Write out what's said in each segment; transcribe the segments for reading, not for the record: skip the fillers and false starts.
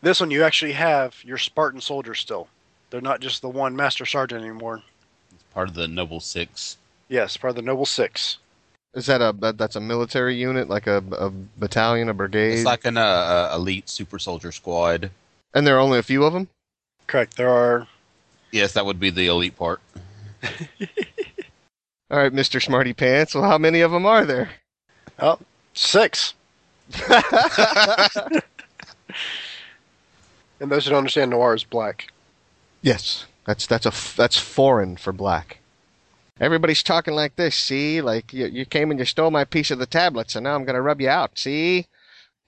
This one, you actually have your Spartan soldiers still. They're not just the one Master Sergeant anymore. It's part of the Noble Six. Yes, part of the Noble Six. Is that that's a military unit, like a battalion, a brigade? It's like an elite super soldier squad. And there are only a few of them? Correct, there are. Yes, that would be the elite part. All right, Mr. Smarty Pants, well, how many of them are there? Oh, 6. And those who don't understand, Noir is black. Yes, that's foreign for black. Everybody's talking like this, see? Like, you came and you stole my piece of the tablet, so now I'm going to rub you out, see?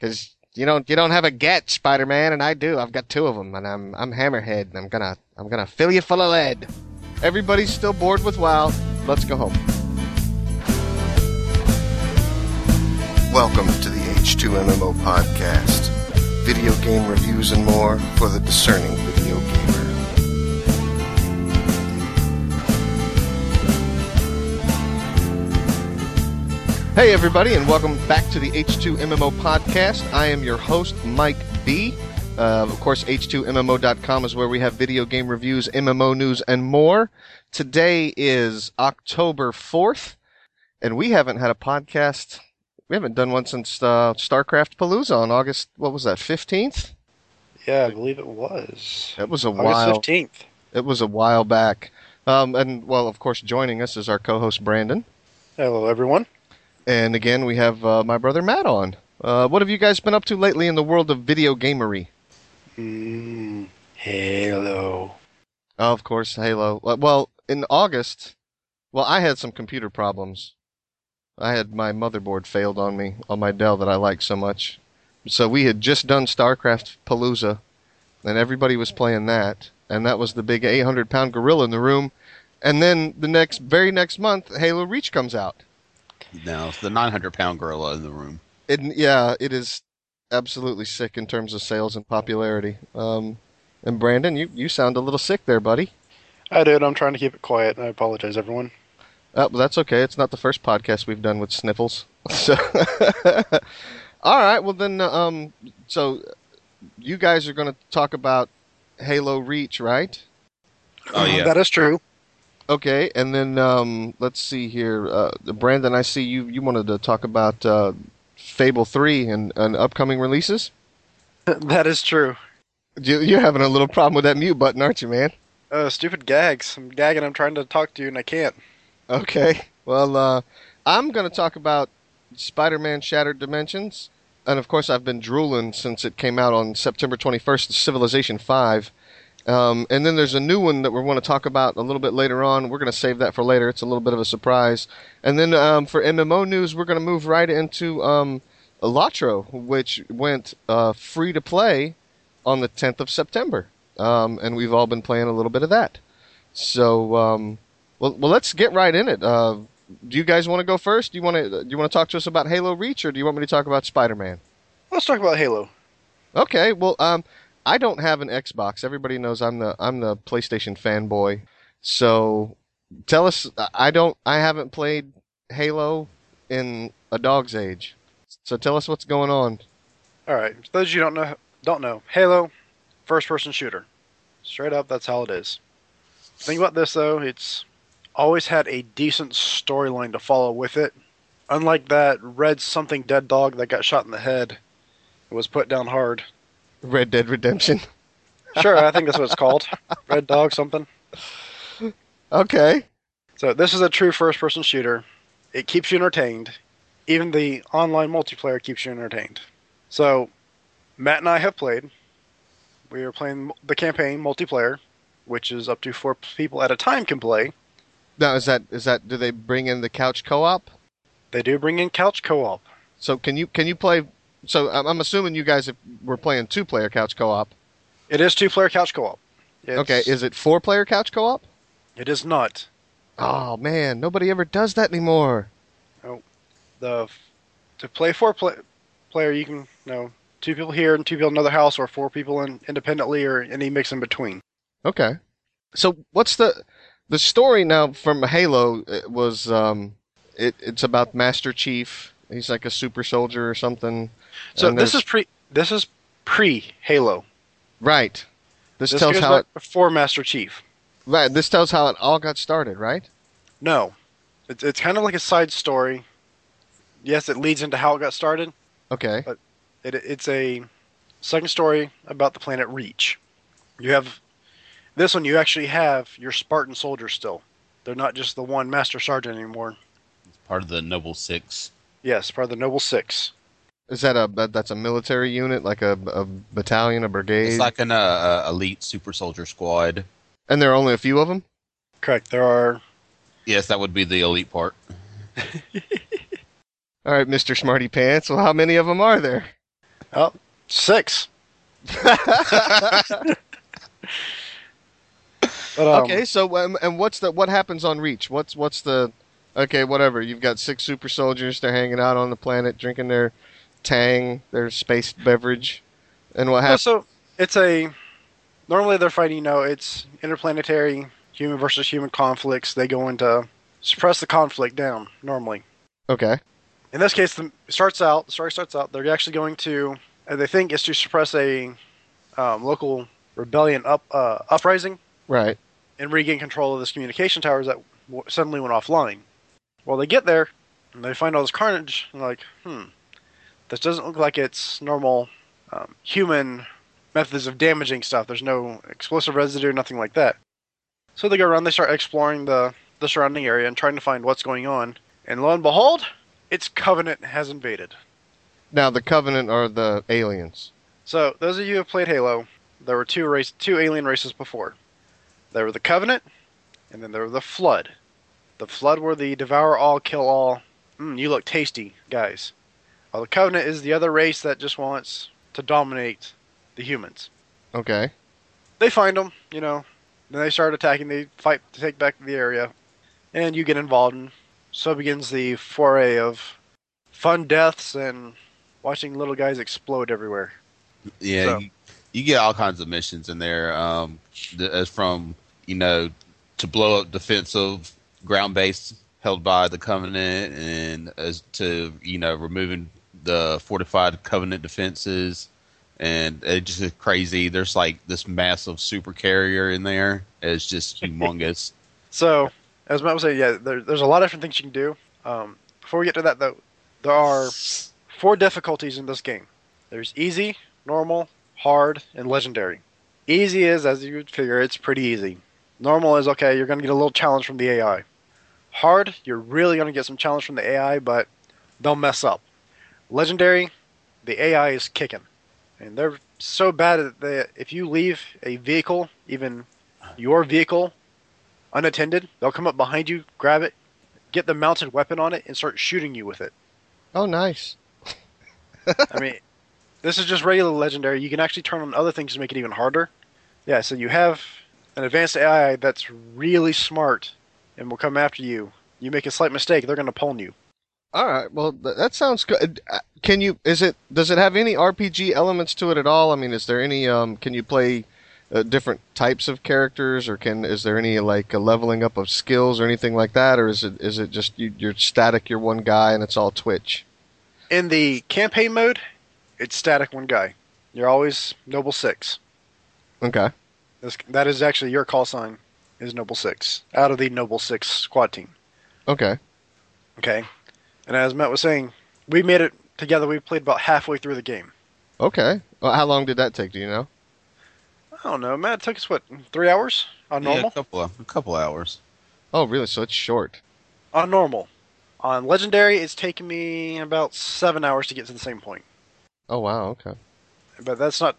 Because you don't have a get, Spider-Man, and I do. I've got 2 of them, and I'm Hammerhead, and I'm gonna fill you full of lead. Everybody's still bored with WoW. Let's go home. Welcome to the H2MMO podcast. Video game reviews and more for the discerning video gamer. Hey everybody, and welcome back to the H2MMO podcast. I am your host, Mike B. Of course, h2mmo.com is where we have video game reviews, MMO news, and more. Today is October 4th, and we haven't had a podcast. We haven't done one since StarCraft Palooza on August, what was that, 15th? Yeah, I believe it was. It was a while. August 15th. It was a while back. And, well, of course, joining us is our co-host, Brandon. Hello, everyone. And again, we have my brother Matt on. What have you guys been up to lately in the world of video gamery? Halo. Oh, of course, Halo. Well, in August, I had some computer problems. I had my motherboard failed on me, on my Dell that I like so much. So we had just done StarCraft Palooza, and everybody was playing that. And that was the big 800-pound gorilla in the room. And then the very next month, Halo Reach comes out. No, it's the 900-pound gorilla in the room. It is absolutely sick in terms of sales and popularity. And Brandon, you sound a little sick there, buddy. I did. I'm trying to keep it quiet. I apologize, everyone. Well, that's okay. It's not the first podcast we've done with sniffles. So, all right. Well, then, so you guys are going to talk about Halo Reach, right? Oh, yeah. That is true. Okay, and then let's see here. Brandon, I see you wanted to talk about Fable 3 and upcoming releases? That is true. You're having a little problem with that mute button, aren't you, man? Stupid gags. I'm gagging. I'm trying to talk to you, and I can't. Okay. Well, I'm going to talk about Spider-Man Shattered Dimensions. And, of course, I've been drooling since it came out on September 21st, Civilization V. And then there's a new one that we want to talk about a little bit later on. We're going to save that for later. It's a little bit of a surprise. And then for MMO news, we're going to move right into Elatro, which went free to play on the 10th of September. And we've all been playing a little bit of that. So, let's get right in it. Do you guys want to go first? Do you want to talk to us about Halo Reach, or do you want me to talk about Spider-Man? Let's talk about Halo. Okay. Well, I don't have an Xbox. Everybody knows I'm the PlayStation fanboy. So tell us, I haven't played Halo in a dog's age. So tell us what's going on. All right. For those of you who don't know, Halo, first-person shooter. Straight up, that's how it is. Think about this though, it's always had a decent storyline to follow with it. Unlike that red something dead dog that got shot in the head and was put down hard. Red Dead Redemption. Sure, I think that's what it's called. Red Dog something. Okay. So this is a true first-person shooter. It keeps you entertained. Even the online multiplayer keeps you entertained. So Matt and I have played. We are playing the campaign multiplayer, which is up to 4 people at a time can play. Now, do they bring in the couch co-op? They do bring in couch co-op. So can you play... So I'm assuming you guys were playing 2-player couch co-op. It is 2-player couch co-op. Okay, is it 4-player couch co-op? It is not. Oh man, nobody ever does that anymore. No, to play 4-player, you can 2 people here and 2 people in another house, or 4 people independently, or any mix in between. Okay, so what's the story now from Halo? It was it's about Master Chief. He's like a super soldier or something. So this is pre Halo. Right. This tells how before Master Chief. Right. This tells how it all got started, right? No, it's kind of like a side story. Yes, it leads into how it got started. Okay. But it's a second story about the planet Reach. You have this one. You actually have your Spartan soldiers still. They're not just the one Master Sergeant anymore. It's part of the Noble Six. Yes, part of the Noble Six. Is that that's a military unit, like a battalion, a brigade? It's like an elite super soldier squad. And there are only a few of them? Correct, there are... Yes, that would be the elite part. All right, Mr. Smarty Pants, well, how many of them are there? Oh, 6. But, okay, so and what happens on Reach? What's the okay, whatever. You've got 6 super soldiers. They're hanging out on the planet, drinking their Tang, their space beverage, and what happens? So it's a normally they're fighting. You know, it's interplanetary human versus human conflicts. They go into suppress the conflict down normally. Okay. In this case, the story starts out. They're actually going to. They think it's to suppress a local rebellion uprising. Right. And regain control of this communication towers that suddenly went offline. Well, they get there, and they find all this carnage, and like, this doesn't look like it's normal human methods of damaging stuff. There's no explosive residue, nothing like that. So they go around, they start exploring the surrounding area and trying to find what's going on. And lo and behold, it's Covenant has invaded. Now, the Covenant are the aliens. So, those of you who have played Halo, there were two alien races before. There were the Covenant, and then there were the Flood. The Flood were the devour all, kill all, you look tasty, guys. While the Covenant is the other race that just wants to dominate the humans. Okay. They find them, you know, then they start attacking, they fight to take back the area, and you get involved, and so begins the foray of fun deaths and watching little guys explode everywhere. Yeah, so. You get all kinds of missions in there, from, you know, to blow up defensive ground base held by the Covenant, and as to, you know, removing the fortified Covenant defenses, and it just is crazy. There's like this massive super carrier in there. It's just humongous. So, as Matt was saying, yeah, there's a lot of different things you can do. Before we get to that, though, there are 4 difficulties in this game. There's easy, normal, hard, and legendary. Easy is, as you would figure, it's pretty easy. Normal is, okay, you're going to get a little challenge from the AI. Hard, you're really going to get some challenge from the AI, but they'll mess up. Legendary, the AI is kicking. And they're so bad that if you leave a vehicle, even your vehicle, unattended, they'll come up behind you, grab it, get the mounted weapon on it, and start shooting you with it. Oh, nice. I mean... This is just regular legendary. You can actually turn on other things to make it even harder. Yeah, so you have an advanced AI that's really smart and will come after you. You make a slight mistake, they're going to pawn you. All right, well, that sounds good. Can you? Does it have any RPG elements to it at all? I mean, is there any? Can you play different types of characters, or is there any like a leveling up of skills or anything like that, or is it just you're static, you're one guy, and it's all Twitch? In the campaign mode. It's static one guy. You're always Noble Six. Okay. That is actually your call sign is Noble Six out of the Noble Six squad team. Okay. Okay. And as Matt was saying, we made it together. We played about halfway through the game. Okay. Well, how long did that take? Do you know? I don't know. Matt, it took us, what, 3 hours on normal? Yeah, a couple hours. Oh, really? So it's short. On normal. On legendary, it's taken me about 7 hours to get to the same point. Oh, wow, okay. But that's not...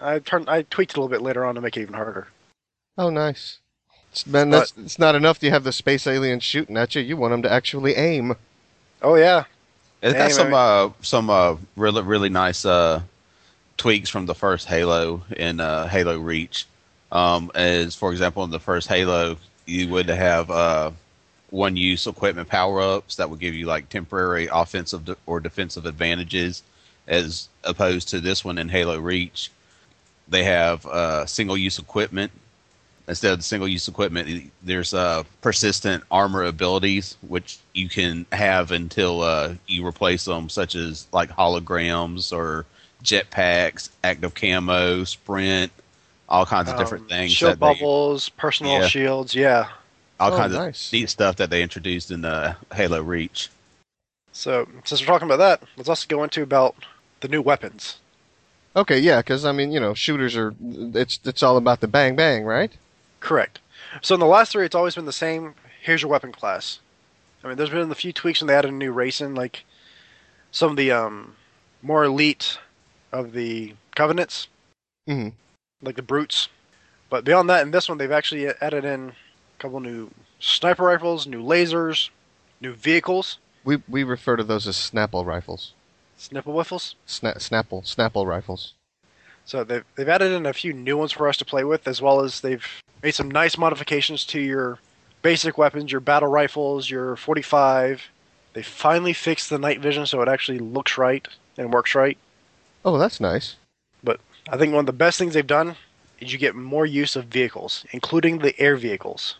I tweaked it a little bit later on to make it even harder. Oh, nice. Man, it's not enough to have the space aliens shooting at you. You want them to actually aim. Oh, yeah. It's got some really, really nice tweaks from the first Halo and Halo Reach. As, for example, in the first Halo, you would have one-use equipment power-ups that would give you like temporary offensive or defensive advantages. As opposed to this one in Halo Reach, they have single-use equipment. Instead of the single-use equipment, there's persistent armor abilities, which you can have until you replace them, such as like holograms or jetpacks, active camo, sprint, all kinds of different things. Shield bubbles, personal shields, all kinds of neat stuff that they introduced in Halo Reach. So, since we're talking about that, let's also go into about the new weapons. Okay, yeah, because, I mean, you know, shooters are, it's all about the bang-bang, right? Correct. So in the last three, it's always been the same, here's your weapon class. I mean, there's been a few tweaks when they added a new race in, like some of the more elite of the Covenants, like the Brutes. But beyond that, in this one, they've actually added in a couple new sniper rifles, new lasers, new vehicles. We refer to those as Snapple rifles. Snipple wiffles? Snapple rifles. So they've added in a few new ones for us to play with, as well as they've made some nice modifications to your basic weapons, your battle rifles, your 45. They finally fixed the night vision so it actually looks right and works right. Oh, that's nice. But I think one of the best things they've done is you get more use of vehicles, including the air vehicles.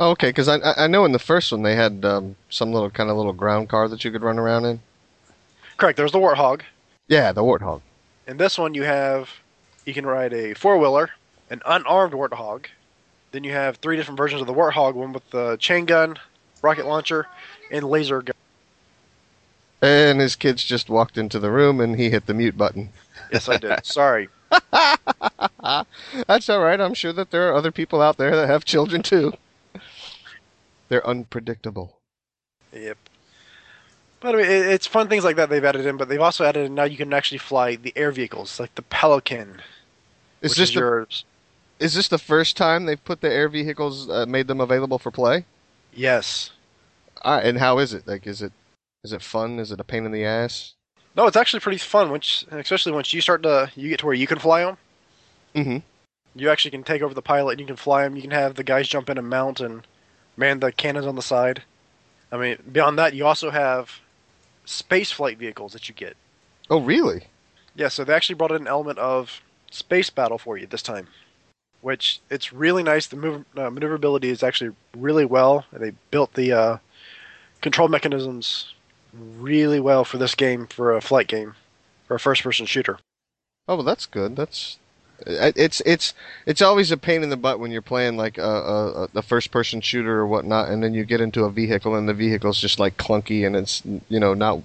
Oh, okay, because I know in the first one they had some little ground car that you could run around in. Correct, there's the Warthog. Yeah, the Warthog. In this one you can ride a four-wheeler, an unarmed Warthog. Then you have three different versions of the Warthog, one with the chain gun, rocket launcher, and laser gun. And his kids just walked into the room and he hit the mute button. Yes, I did. Sorry. That's all right. I'm sure that there are other people out there that have children, too. They're unpredictable. Yep. But I mean, it's fun things like that they've added in, but they've also added in now you can actually fly the air vehicles, like the Pelican. Is this the first time they've put the air vehicles, made them available for play? Yes. And how is it? Like, is it fun? Is it a pain in the ass? No, it's actually pretty fun, especially once you get to where you can fly them. Mm-hmm. You actually can take over the pilot and you can fly them. You can have the guys jump in and mount and man the cannons on the side. I mean, beyond that, you also have space flight vehicles that you get. Oh, really? Yeah, so they actually brought in an element of space battle for you this time, which it's really nice. The maneuverability is actually really well. They built the control mechanisms really well for this game, for a flight game, for a first-person shooter. Oh, well, that's good. It's always a pain in the butt when you're playing like a first-person shooter or whatnot, and then you get into a vehicle and the vehicle's just like clunky and it's not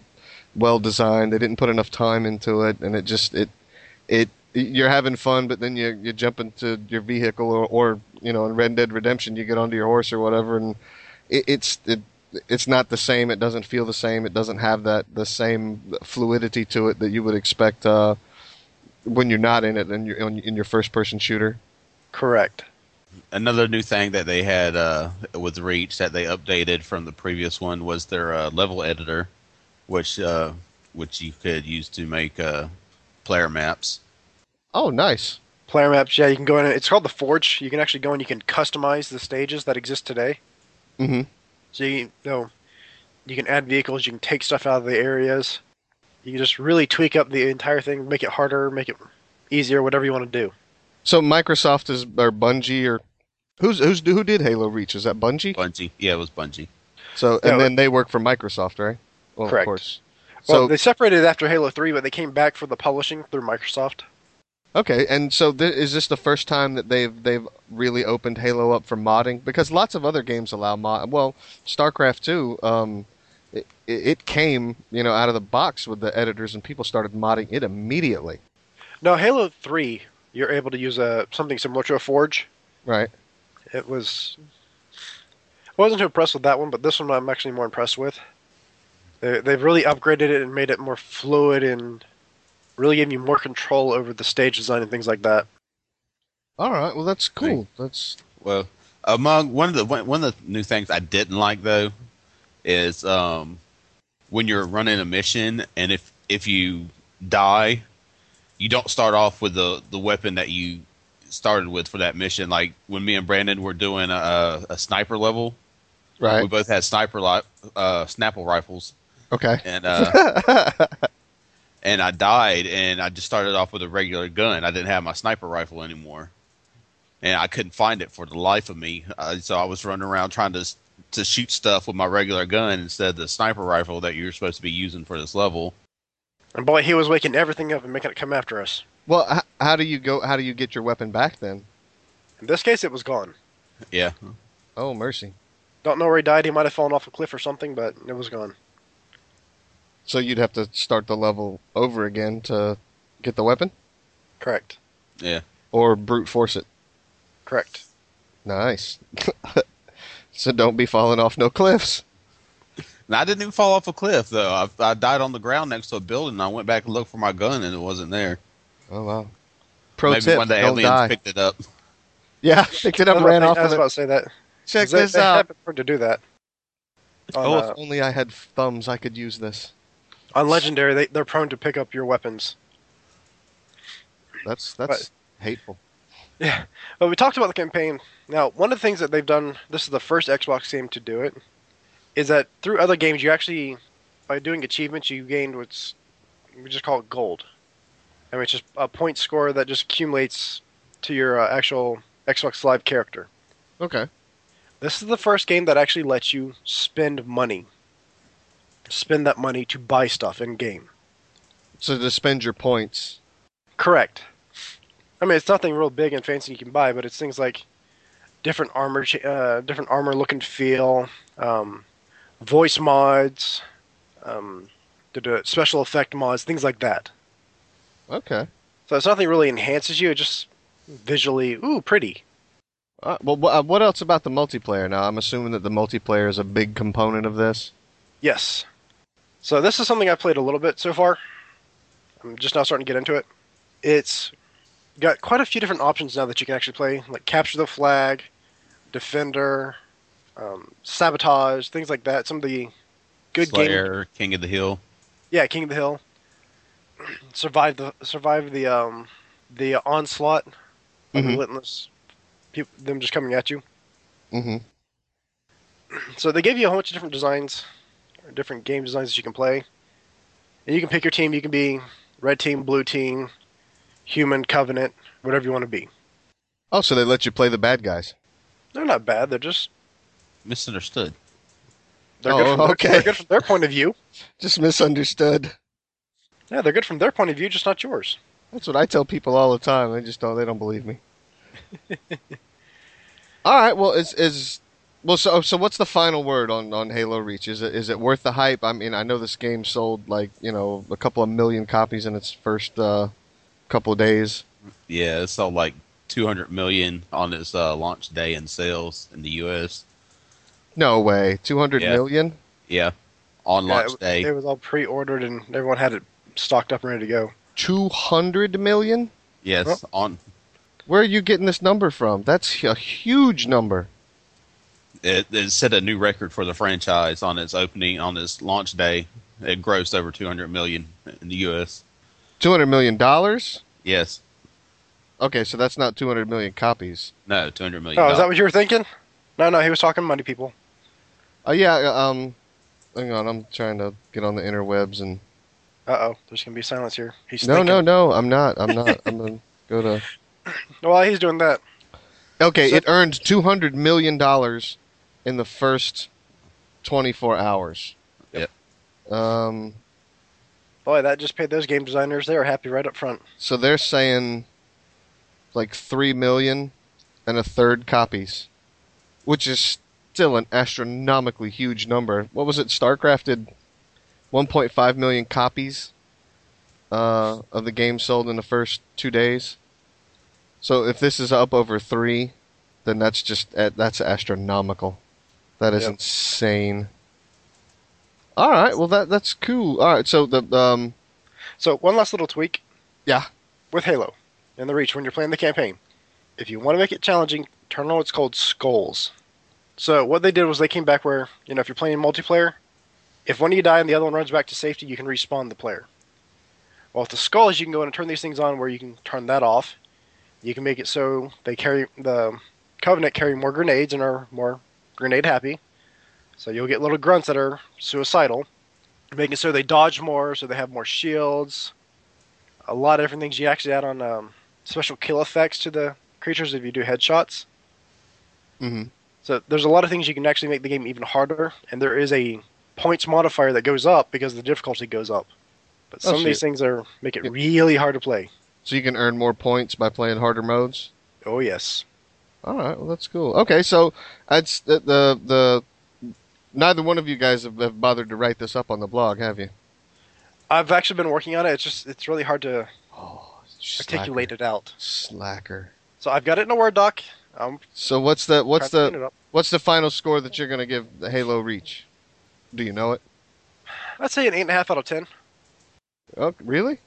well designed. They didn't put enough time into it, and it you're having fun, but then you jump into your vehicle or in Red Dead Redemption you get onto your horse or whatever, and it's not the same. It doesn't feel the same. It doesn't have the same fluidity to it that you would expect. When you're not in it and you're in your first-person shooter. Correct. Another new thing that they had with Reach that they updated from the previous one was their level editor, which you could use to make player maps. Oh, nice. Player maps, yeah. You can go in. It's called the Forge. You can actually go in. You can customize the stages that exist today. Mm-hmm. So you can add vehicles. You can take stuff out of the areas. You can just really tweak up the entire thing, make it harder, make it easier, whatever you want to do. So Microsoft or Bungie or who did Halo Reach? Is that Bungie? Bungie, yeah, it was Bungie. So then they work for Microsoft, right? Well, correct. Of course. Well, so, they separated after Halo 3, but they came back for the publishing through Microsoft. Okay, and so is this the first time that they've really opened Halo up for modding? Because lots of other games allow mod. Well, StarCraft 2. It came, out of the box with the editors, and people started modding it immediately. No, Halo 3, you're able to use something similar to a Forge. Right. I wasn't too impressed with that one, but this one I'm actually more impressed with. They've really upgraded it and made it more fluid and really gave you more control over the stage design and things like that. All right. Well, that's cool. Among one of the new things I didn't like though. Is when you're running a mission, and if you die, you don't start off with the weapon that you started with for that mission. Like when me and Brandon were doing a sniper level, right? We both had Snapple rifles. Okay. And and I died, and I just started off with a regular gun. I didn't have my sniper rifle anymore, and I couldn't find it for the life of me. So I was running around trying to shoot stuff with my regular gun instead of the sniper rifle that you're supposed to be using for this level. And boy, he was waking everything up and making it come after us. Well, how do you go? How do you get your weapon back then? In this case, it was gone. Yeah. Oh, mercy. Don't know where he died. He might have fallen off a cliff or something, but it was gone. So you'd have to start the level over again to get the weapon? Correct. Yeah. Or brute force it? Correct. Nice. So don't be falling off no cliffs. Now, I didn't even fall off a cliff, though. I died on the ground next to a building, and I went back and looked for my gun, and it wasn't there. Oh, wow. Pro Maybe tip, one of the aliens die. Picked it up. Yeah, picked it up and ran off. I was about to say that. Check this out. To do that. Oh, if only I had thumbs, I could use this. On Legendary, they're prone to pick up your weapons. That's hateful. Yeah, but we talked about the campaign. Now, one of the things that they've done, this is the first Xbox game to do it, is that through other games, you actually, by doing achievements, you gained what's, we just call it gold. And it's just a point score that just accumulates to your actual Xbox Live character. Okay. This is the first game that actually lets you spend money. Spend that money to buy stuff in-game. So to spend your points. Correct. I mean, it's nothing real big and fancy you can buy, but it's things like different armor look and feel, voice mods, special effect mods, things like that. Okay. So it's nothing really enhances you, it just visually, ooh, pretty. Well, what else about the multiplayer? Now, I'm assuming that the multiplayer is a big component of this. Yes. So this is something I've played a little bit so far. I'm just now starting to get into it. It's got quite a few different options now that you can actually play, like Capture the Flag, Defender, Sabotage, things like that. Some of the good games. Slayer, King of the Hill. Yeah, King of the Hill. Survive the onslaught of relentless people, them just coming at you. Mm-hmm. So they gave you a whole bunch of different designs, or different game designs that you can play, and you can pick your team. You can be red team, blue team, human, covenant, whatever you want to be. Oh, so they let you play the bad guys? They're not bad. They're just misunderstood. They're good from their point of view. Just misunderstood. Yeah, they're good from their point of view, just not yours. That's what I tell people all the time. They don't believe me. All right. Well, so what's the final word on Halo Reach? Is it worth the hype? I mean, I know this game sold a couple of million copies in its first couple of days. Yeah, it sold like 200 million on its launch day in sales in the U.S. No way, 200 million? Yeah, on launch day. It was all pre-ordered and everyone had it stocked up and ready to go. 200 million? Yes. Oh. Where are you getting this number from? That's a huge number. It set a new record for the franchise on its opening, on its launch day. It grossed over 200 million in the U.S. $200 million? Yes. Okay, so that's not 200 million copies. No, 200 million. Oh, is that what you were thinking? No, he was talking money, people. Hang on, I'm trying to get on the interwebs and... Uh-oh, there's going to be silence here. He's thinking. No, I'm not. I'm going to go to... While he's doing that... Okay, so it earned $200 million in the first 24 hours. Yep. Boy, that just paid those game designers. They were happy right up front. So they're saying like 3 million and a third copies, which is still an astronomically huge number. What was it? StarCraft did 1.5 million copies of the game sold in the first 2 days. So if this is up over 3, then that's astronomical. That is insane. All right, well that's cool. All right, so so one last little tweak. Yeah. With Halo and the Reach, when you're playing the campaign, if you want to make it challenging, turn on what's called skulls. So what they did was they came back where if you're playing multiplayer, if one of you die and the other one runs back to safety, you can respawn the player. Well, with the skulls, you can go in and turn these things on where you can turn that off. You can make it so the Covenant carry more grenades and are more grenade happy. So you'll get little grunts that are suicidal. Make it so they dodge more, so they have more shields. A lot of different things. You actually add on special kill effects to the creatures if you do headshots. Mm-hmm. So there's a lot of things you can actually make the game even harder. And there is a points modifier that goes up because the difficulty goes up. But some of these things make it really hard to play. So you can earn more points by playing harder modes? Oh, yes. All right, well, that's cool. Okay, so that's neither one of you guys have bothered to write this up on the blog, have you? I've actually been working on it. It's really hard to articulate it out. Slacker. So I've got it in a Word doc. So what's the final score that you're going to give the Halo Reach? Do you know it? I'd say an 8.5 out of 10. Oh, really?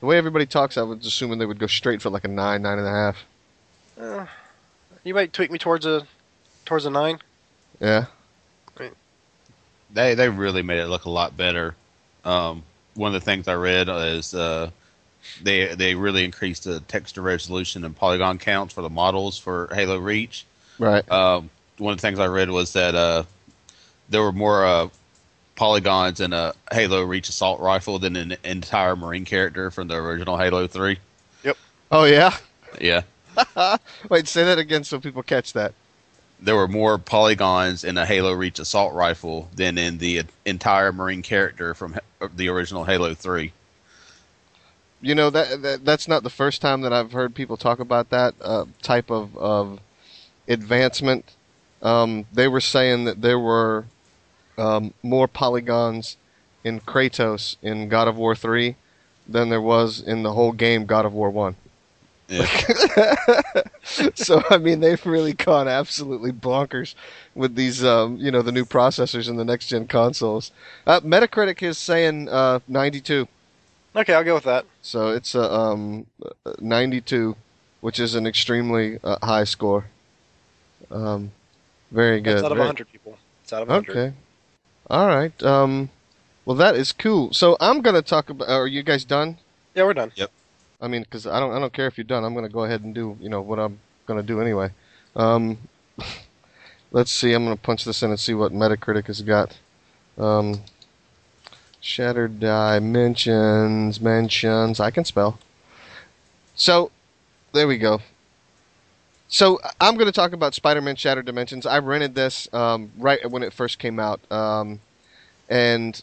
The way everybody talks, I was assuming they would go straight for like a 9, 9.5. You might tweak me towards a 9. Yeah. Great. They really made it look a lot better. One of the things I read is they really increased the texture resolution and polygon counts for the models for Halo Reach. Right. One of the things I read was that there were more polygons in a Halo Reach assault rifle than an entire Marine character from the original Halo 3. Yep. Oh, yeah? Yeah. Wait, say that again so people catch that. There were more polygons in a Halo Reach assault rifle than in the entire Marine character from the original Halo 3. You know, that's not the first time that I've heard people talk about that type of advancement. They were saying that there were more polygons in Kratos in God of War 3 than there was in the whole game God of War 1. Yeah. So, I mean, they've really gone absolutely bonkers with these, the new processors and the next-gen consoles. Metacritic is saying 92. Okay, I'll go with that. So it's a 92, which is an extremely high score. Very good. It's out of 100 people. It's out of 100. Okay. All right. Well, that is cool. So I'm going to talk about... Are you guys done? Yeah, we're done. Yep. I mean, because I don't care if you're done. I'm going to go ahead and do, what I'm going to do anyway. Let's see. I'm going to punch this in and see what Metacritic has got. Shattered Dimensions, mentions. I can spell. So, there we go. So, I'm going to talk about Spider-Man Shattered Dimensions. I rented this right when it first came out. And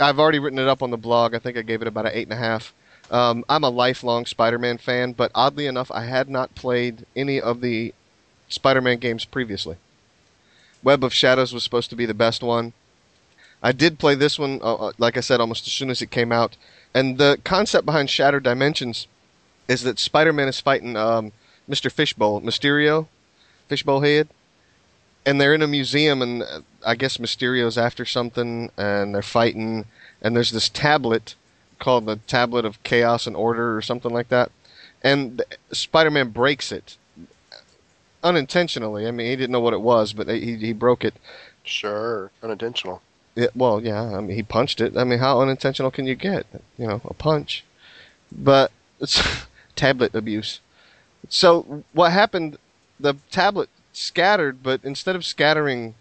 I've already written it up on the blog. I think I gave it about an 8.5. I'm a lifelong Spider-Man fan, but oddly enough, I had not played any of the Spider-Man games previously. Web of Shadows was supposed to be the best one. I did play this one, like I said, almost as soon as it came out. And the concept behind Shattered Dimensions is that Spider-Man is fighting Mr. Fishbowl, Mysterio, Fishbowl Head. And they're in a museum, and I guess Mysterio's after something, and they're fighting. And there's this tablet called the Tablet of Chaos and Order or something like that. And Spider-Man breaks it unintentionally. I mean, he didn't know what it was, but he broke it. Sure, unintentional. Yeah, well, yeah, I mean, he punched it. I mean, how unintentional can you get? You know, a punch. But it's tablet abuse. So what happened, the tablet scattered, but instead of scattering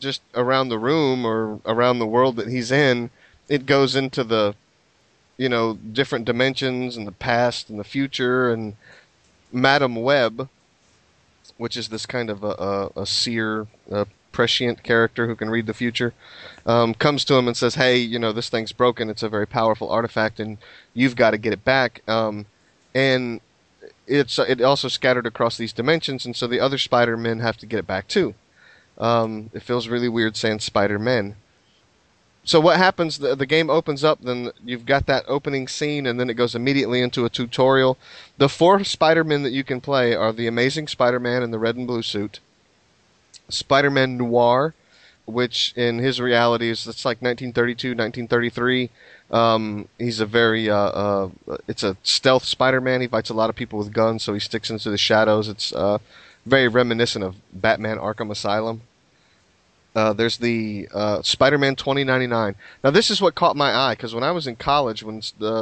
just around the room or around the world that he's in, it goes into the different dimensions and the past and the future and Madame Web, which is this kind of a seer, a prescient character who can read the future, comes to him and says, hey, this thing's broken. It's a very powerful artifact and you've got to get it back. And it also scattered across these dimensions. And so the other Spider-Men have to get it back too. It feels really weird saying Spider-Men. So what happens, the game opens up, then you've got that opening scene, and then it goes immediately into a tutorial. The 4 Spider-Men that you can play are the Amazing Spider-Man in the red and blue suit, Spider-Man Noir, which in his reality is it's like 1932, 1933. He's a very, it's a stealth Spider-Man. He fights a lot of people with guns, so he sticks into the shadows. It's very reminiscent of Batman Arkham Asylum. There's the Spider-Man 2099. Now, this is what caught my eye, because when I was in college, when the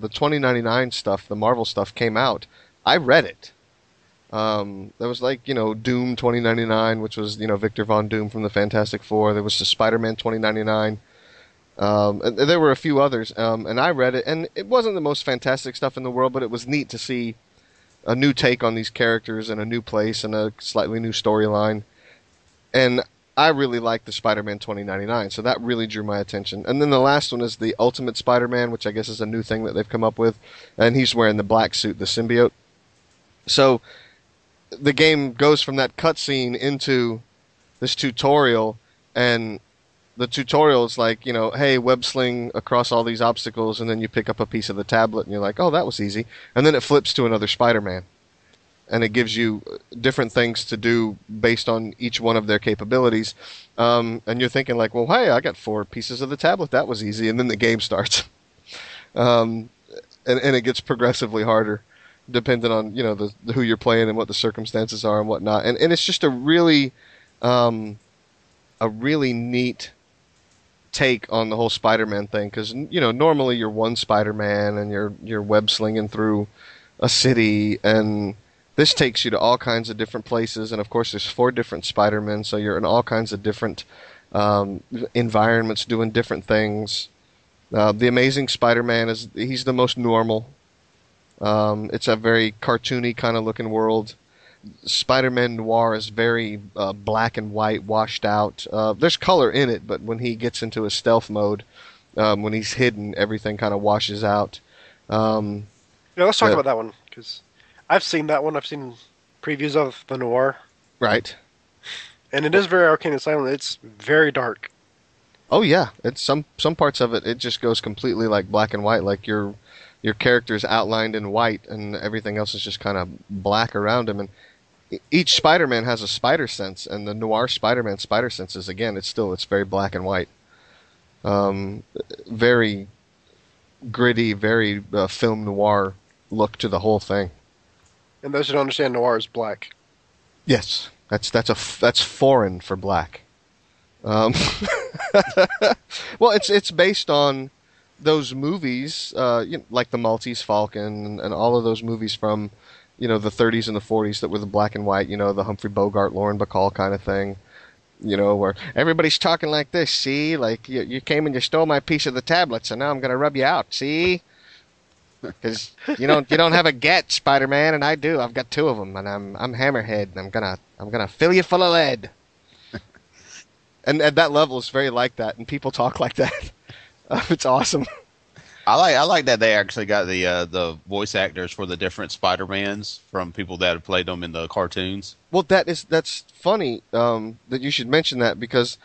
2099 stuff, the Marvel stuff, came out, I read it. There was like, Doom 2099, which was, Victor Von Doom from the Fantastic Four. There was the Spider-Man 2099. And there were a few others, and I read it. And it wasn't the most fantastic stuff in the world, but it was neat to see a new take on these characters and a new place and a slightly new storyline. And I really liked the Spider-Man 2099, so that really drew my attention. And then the last one is the Ultimate Spider-Man, which I guess is a new thing that they've come up with, and he's wearing the black suit, the symbiote. So the game goes from that cutscene into this tutorial, and the tutorial is like, you know, hey, web sling across all these obstacles, and then you pick up a piece of the tablet, and you're like, oh, that was easy. And then it flips to another Spider-Man. And it gives you different things to do based on each one of their capabilities. And you're thinking like, well, hey, I got 4 pieces of the tablet. That was easy. And then the game starts. And it gets progressively harder depending on, you know, the who you're playing and what the circumstances are and whatnot. And it's just a really neat take on the whole Spider-Man thing. Because, you know, normally you're one Spider-Man and you're web slinging through a city, and this takes you to all kinds of different places, and of course there's 4 different Spider-Men, so you're in all kinds of different environments doing different things. The Amazing Spider-Man, he's the most normal. It's a very cartoony kind of looking world. Spider-Man Noir is very black and white, washed out. There's color in it, but when he gets into his stealth mode, when he's hidden, everything kind of washes out. Let's talk about that one, because I've seen that one. I've seen previews of the Noir. Right. And it is very arcane and silent. It's very dark. Oh yeah, it's some parts of it just goes completely like black and white, like your character's outlined in white and everything else is just kind of black around him, and each Spider-Man has a spider sense, and the Noir Spider-Man spider sense is, again, it's very black and white. Very gritty, very film noir look to the whole thing. And those who don't understand, noir is black. Yes, that's foreign for black. Well, it's based on those movies, like the Maltese Falcon and all of those movies from, you know, the 30s and the 40s that were the black and white. You know, the Humphrey Bogart, Lauren Bacall kind of thing. You know, where everybody's talking like this. See, like you came and you stole my piece of the tablet, so now I'm gonna rub you out. See. Because you don't have a get, Spider-Man, and I do. I've got 2 of them, and I'm Hammerhead, and I'm gonna fill you full of lead. And at that level, it's very like that, and people talk like that. It's awesome. I like that they actually got the voice actors for the different Spider-Mans from people that have played them in the cartoons. Well, that's funny that you should mention that, because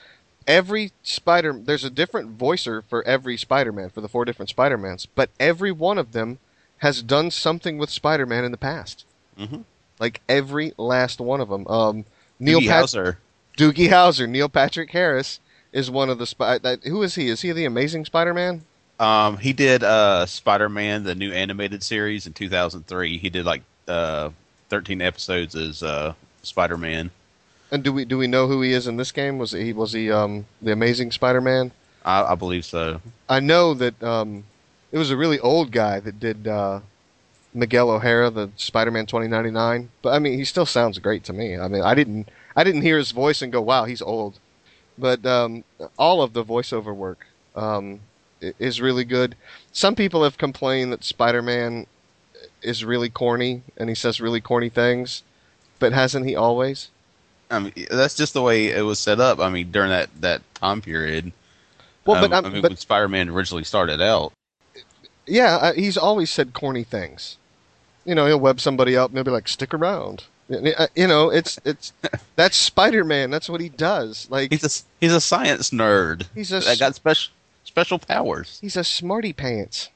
there's a different voicer for every Spider-Man, for the 4 different Spider-Mans, but every one of them has done something with Spider-Man in the past. Mm-hmm. Like every last one of them. Doogie Howser, Neil Patrick Harris is one of the who is he? Is he the Amazing Spider-Man? He did Spider-Man, the new animated series in 2003. He did like 13 episodes as Spider-Man. And do we know who he is in this game? Was he the Amazing Spider-Man? I believe so. I know that it was a really old guy that did Miguel O'Hara, the Spider-Man 2099. But I mean, he still sounds great to me. I mean, I didn't hear his voice and go, wow, he's old. But all of the voiceover work is really good. Some people have complained that Spider-Man is really corny and he says really corny things, but hasn't he always? I mean, that's just the way it was set up. I mean, during that time period, well, when Spider-Man originally started out. Yeah, he's always said corny things. You know, he'll web somebody up and he'll be like, "Stick around." You know, it's that's Spider-Man. That's what he does. Like he's a science nerd. That got special powers. He's a smarty pants.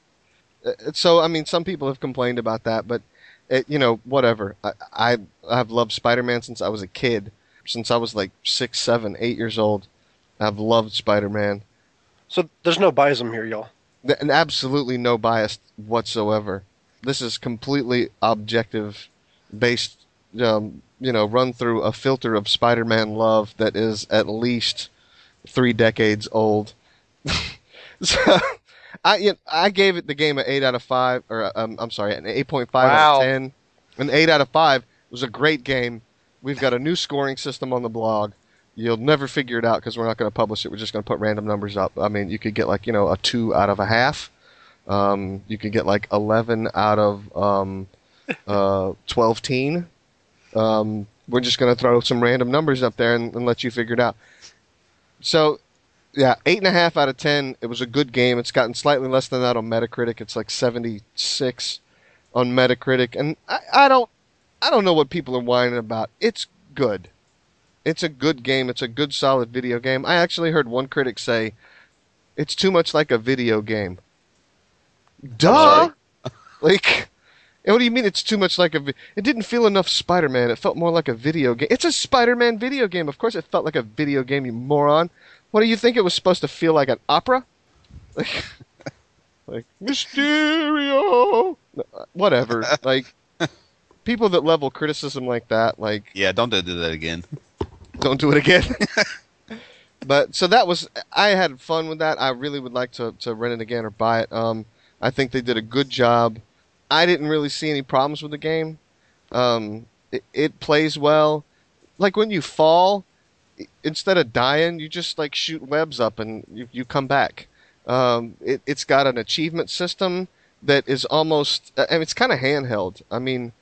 So I mean, some people have complained about that, but whatever. I've loved Spider-Man since I was a kid. Since I was like 6, 7, 8 years old, I've loved Spider-Man. So there's no biasm here, y'all. And absolutely no bias whatsoever. This is completely objective, based, run through a filter of Spider-Man love that is at least 3 decades old. So I gave it the game an 8 out of 5, or I'm sorry, an 8.5 out of 10. An 8 out of 5 was a great game. We've got a new scoring system on the blog. You'll never figure it out because we're not going to publish it. We're just going to put random numbers up. I mean, you could get like, a 2 out of a half. You could get like 11 out of 12. we're just going to throw some random numbers up there and let you figure it out. So, yeah, 8.5 out of 10. It was a good game. It's gotten slightly less than that on Metacritic. It's like 76 on Metacritic. And I don't know what people are whining about. It's good. It's a good game. It's a good, solid video game. I actually heard one critic say, it's too much like a video game. Duh! Like, what do you mean it's too much like a video? It didn't feel enough Spider-Man. It felt more like a video game. It's a Spider-Man video game. Of course it felt like a video game, you moron. What do you think it was supposed to feel like, an opera? Like Mysterio! Whatever. Like, people that level criticism like that, like... Yeah, don't do that again. Don't do it again. But, so that was... I had fun with that. I really would like to rent it again or buy it. I think they did a good job. I didn't really see any problems with the game. It plays well. Like, when you fall... Instead of dying, you just like shoot webs up and you come back. It's got an achievement system that is almost, I mean, it's kind of handheld. I mean,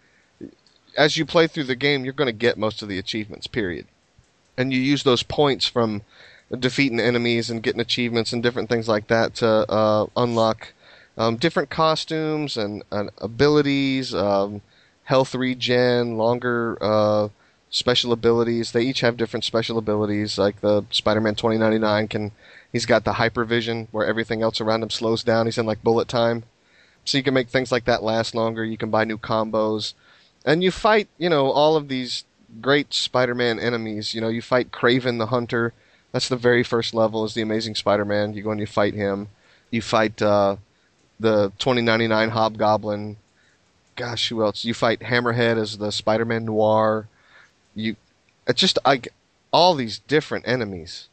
as you play through the game, you're going to get most of the achievements, period. And you use those points from defeating enemies and getting achievements and different things like that to unlock different costumes and abilities, health regen, longer... special abilities. They each have different special abilities. Like the Spider-Man 2099 he's got the hypervision where everything else around him slows down. He's in like bullet time. So you can make things like that last longer. You can buy new combos. And you fight, all of these great Spider-Man enemies. You fight Kraven the Hunter. That's the very first level is the Amazing Spider-Man. You go and you fight him. You fight the 2099 Hobgoblin. Gosh, who else? You fight Hammerhead as the Spider-Man Noir. It's just like all these different enemies.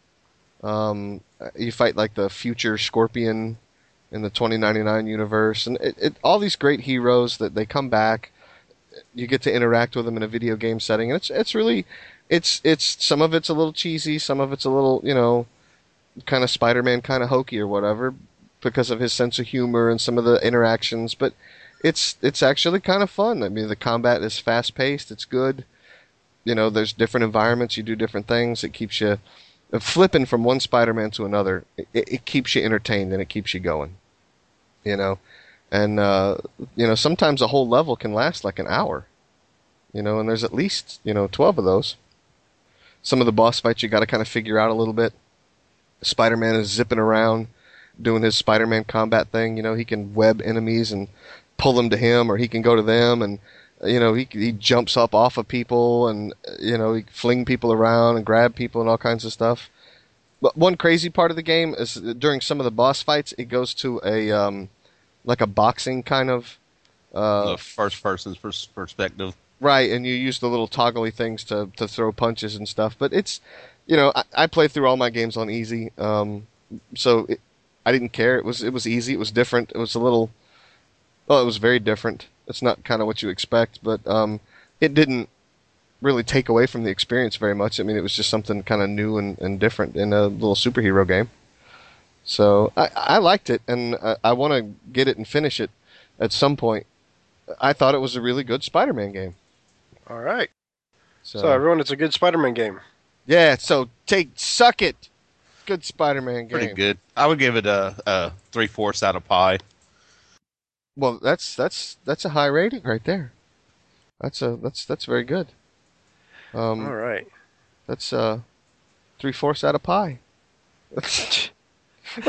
You fight like the future Scorpion in the 2099 universe, and all these great heroes that they come back. You get to interact with them in a video game setting, and it's really some of it's a little cheesy, some of it's a little kind of Spider-Man kind of hokey or whatever because of his sense of humor and some of the interactions. But it's actually kind of fun. I mean, the combat is fast paced. It's good. There's different environments. You do different things. It keeps you flipping from one Spider-Man to another. It keeps you entertained and it keeps you going. And sometimes a whole level can last like an hour. And there's at least 12 of those. Some of the boss fights you got to kind of figure out a little bit. Spider-Man is zipping around doing his Spider-Man combat thing. He can web enemies and pull them to him, or he can go to them and. He jumps up off of people and, he fling people around and grab people and all kinds of stuff. But one crazy part of the game is during some of the boss fights, it goes to a, like a boxing kind of... first person's perspective. Right, and you use the little toggly things to throw punches and stuff. But it's, I play through all my games on easy. I didn't care. It was easy. It was different. It was a little... Well, it was very different. It's not kind of what you expect, but it didn't really take away from the experience very much. I mean, it was just something kind of new and different in a little superhero game. So I liked it, and I want to get it and finish it at some point. I thought it was a really good Spider-Man game. All right. So everyone, it's a good Spider-Man game. Yeah, so suck it. Good Spider-Man game. Pretty good. I would give it a 3/4 out of pie. Well, that's a high rating right there. That's very good. All right, that's 3/4 out of pie. What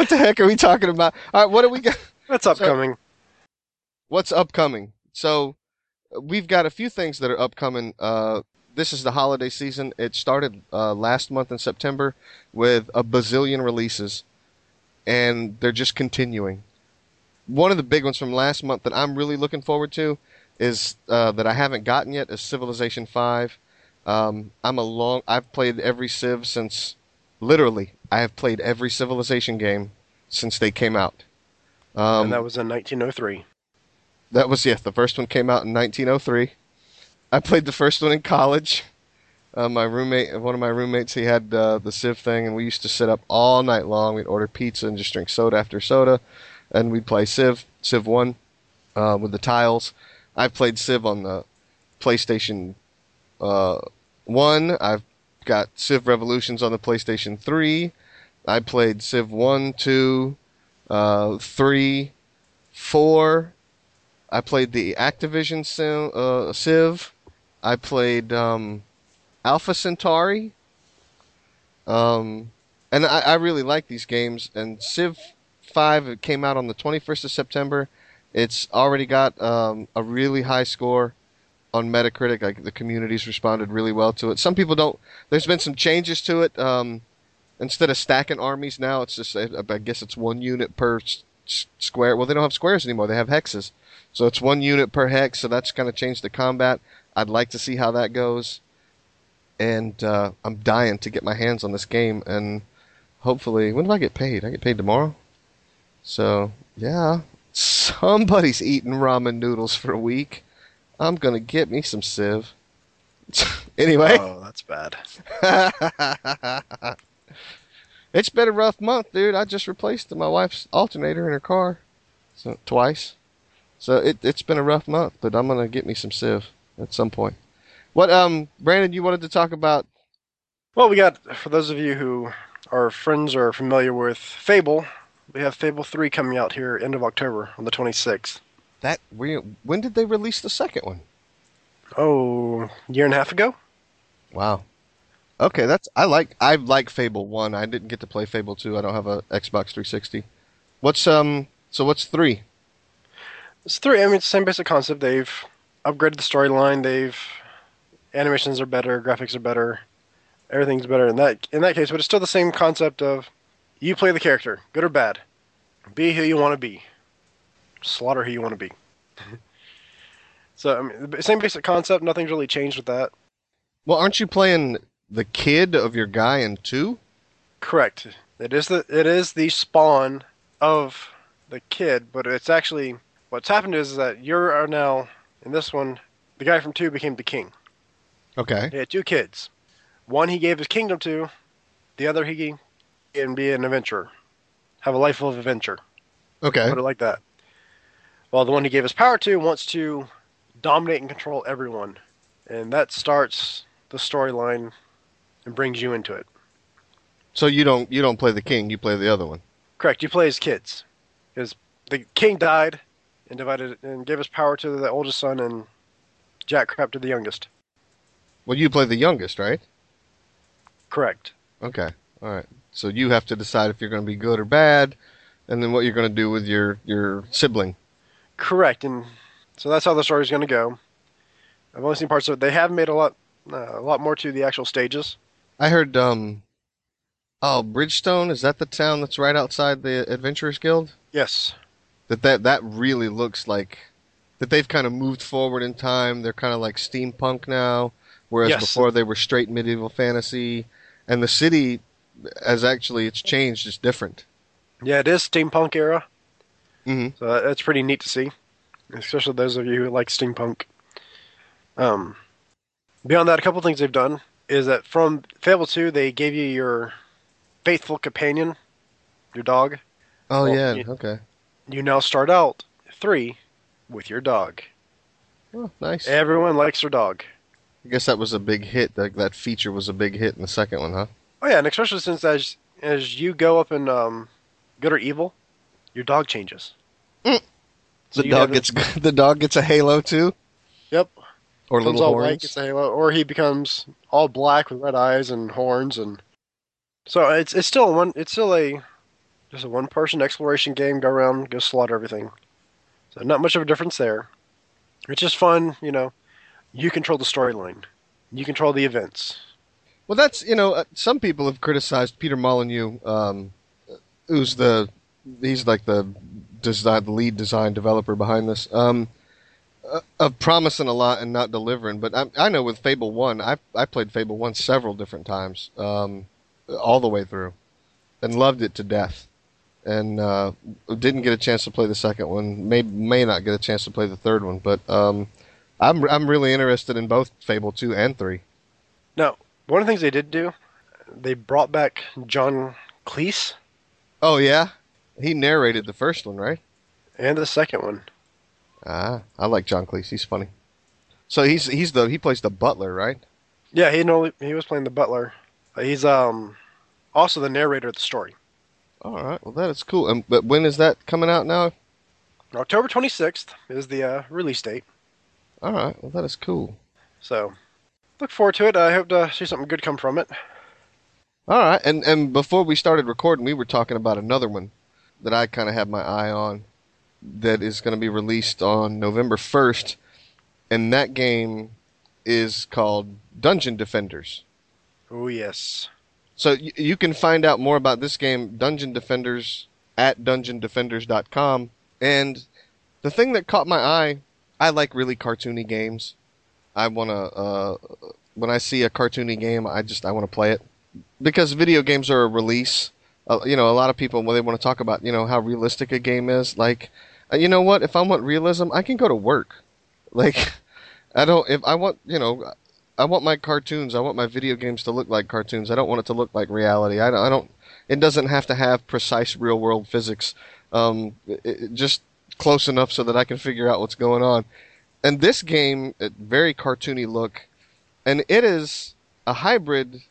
the heck are we talking about? All right, what do we got? What's upcoming? So, what's upcoming? So we've got a few things that are upcoming. This is the holiday season. It started last month in September with a bazillion releases, and they're just continuing. One of the big ones from last month that I'm really looking forward to is that I haven't gotten yet is Civilization V. I've played every Civ since literally. I have played every Civilization game since they came out. And that was in 1903. That was the first one came out in 1903. I played the first one in college. One of my roommates, he had the Civ thing, and we used to sit up all night long. We'd order pizza and just drink soda after soda. And we'd play Civ 1, with the tiles. I've played Civ on the PlayStation 1. I've got Civ Revolutions on the PlayStation 3. I played Civ 1, 2, 3, 4. I played the Activision Civ. I played Alpha Centauri. And I really like these games. And Civ 5, it came out on the 21st of September. It's already got a really high score on Metacritic. Like, the community's responded really well to it. Some people don't. There's been some changes to it. Instead of stacking armies now, it's just, I guess it's one unit per square. Well, they don't have squares anymore. They have hexes. So it's one unit per hex. So that's kind of changed the combat. I'd like to see how that goes. And I'm dying to get my hands on this game. And hopefully, when do I get paid? I get paid tomorrow. So, yeah. Somebody's eating ramen noodles for a week. I'm going to get me some Civ. Anyway. Oh, that's bad. It's been a rough month, dude. I just replaced my wife's alternator in her car twice. So it's been a rough month, but I'm going to get me some Civ at some point. What, Brandon, you wanted to talk about? Well, we got, for those of you who are friends or are familiar with Fable, we have Fable 3 coming out here end of October on the 26th. When did they release the second one? Oh, a year and a half ago. Wow. Okay, I like Fable 1. I didn't get to play Fable 2. I don't have a Xbox 360. What's 3? It's 3. I mean, it's the same basic concept. They've upgraded the storyline. Animations are better, graphics are better, everything's better in that case, but it's still the same concept of you play the character, good or bad. Be who you want to be. Slaughter who you want to be. So, I mean, the same basic concept, nothing's really changed with that. Well, aren't you playing the kid of your guy in 2? Correct. It is the spawn of the kid, but it's actually what's happened is that you are now in this one, the guy from 2 became the king. Okay. He had 2 kids. One he gave his kingdom to, the other he can be an adventurer. Have a life of adventure. Okay. Put it like that. Well, the one he gave his power to wants to dominate and control everyone. And that starts the storyline and brings you into it. So you don't play the king, you play the other one. Correct, you play his kids. Because the king died and divided and gave his power to the oldest son and jack crap to the youngest. Well, you play the youngest, right? Correct. Okay. All right. So you have to decide if you're going to be good or bad, and then what you're going to do with your sibling. Correct. And so that's how the story's going to go. I've only seen parts of it. They have made a lot more to the actual stages. I heard, Bridgestone, is that the town that's right outside the Adventurers Guild? Yes. That really looks like that they've kind of moved forward in time. They're kind of like steampunk now. Whereas before they were straight medieval fantasy, and the city, as actually it's changed, is different. Yeah, it is steampunk era. Mm-hmm. So that's pretty neat to see, especially those of you who like steampunk. Beyond that, a couple things they've done is that from Fable 2, they gave you your faithful companion, your dog. Oh, well, yeah, okay. You now start out 3 with your dog. Oh, nice. Everyone likes their dog. I guess that was a big hit. That feature was a big hit in the second one, huh? Oh, yeah, and especially since as you go up in Good or Evil, your dog changes. Mm. So the dog gets a halo, too? Yep. Or becomes little all horns? White, gets a halo, or he becomes all black with red eyes and horns. And so it's still a one-person exploration game. Go around, go slaughter everything. So not much of a difference there. It's just fun, you know. You control the storyline. You control the events. Well, that's, you know, some people have criticized Peter Molyneux, he's the lead design developer behind this, of promising a lot and not delivering. But I know with Fable 1, I played Fable 1 several different times, all the way through, and loved it to death. And didn't get a chance to play the second one, may not get a chance to play the third one, but... I'm really interested in both Fable 2 and 3. Now, one of the things they did do, they brought back John Cleese. Oh, yeah? He narrated the first one, right? And the second one. Ah, I like John Cleese. He's funny. So he plays the butler, right? Yeah, he was playing the butler. He's also the narrator of the story. All right, well that is cool. But when is that coming out now? October 26th is the release date. All right, well that is cool. So look forward to it. I hope to see something good come from it. All right, and before we started recording, we were talking about another one that I kind of had my eye on that is going to be released on November 1st, and that game is called Dungeon Defenders. Oh, yes. So you can find out more about this game, Dungeon Defenders, at dungeondefenders.com. And the thing that caught my eye, I like really cartoony games. I want to, when I see a cartoony game, I want to play it. Because video games are a release, a lot of people, when they want to talk about, how realistic a game is, like, you know what, if I want realism, I can go to work. Like, I want my cartoons, I want my video games to look like cartoons. I don't want it to look like reality. It doesn't have to have precise real world physics. Just close enough so that I can figure out what's going on. And this game, a very cartoony look, and it is a hybrid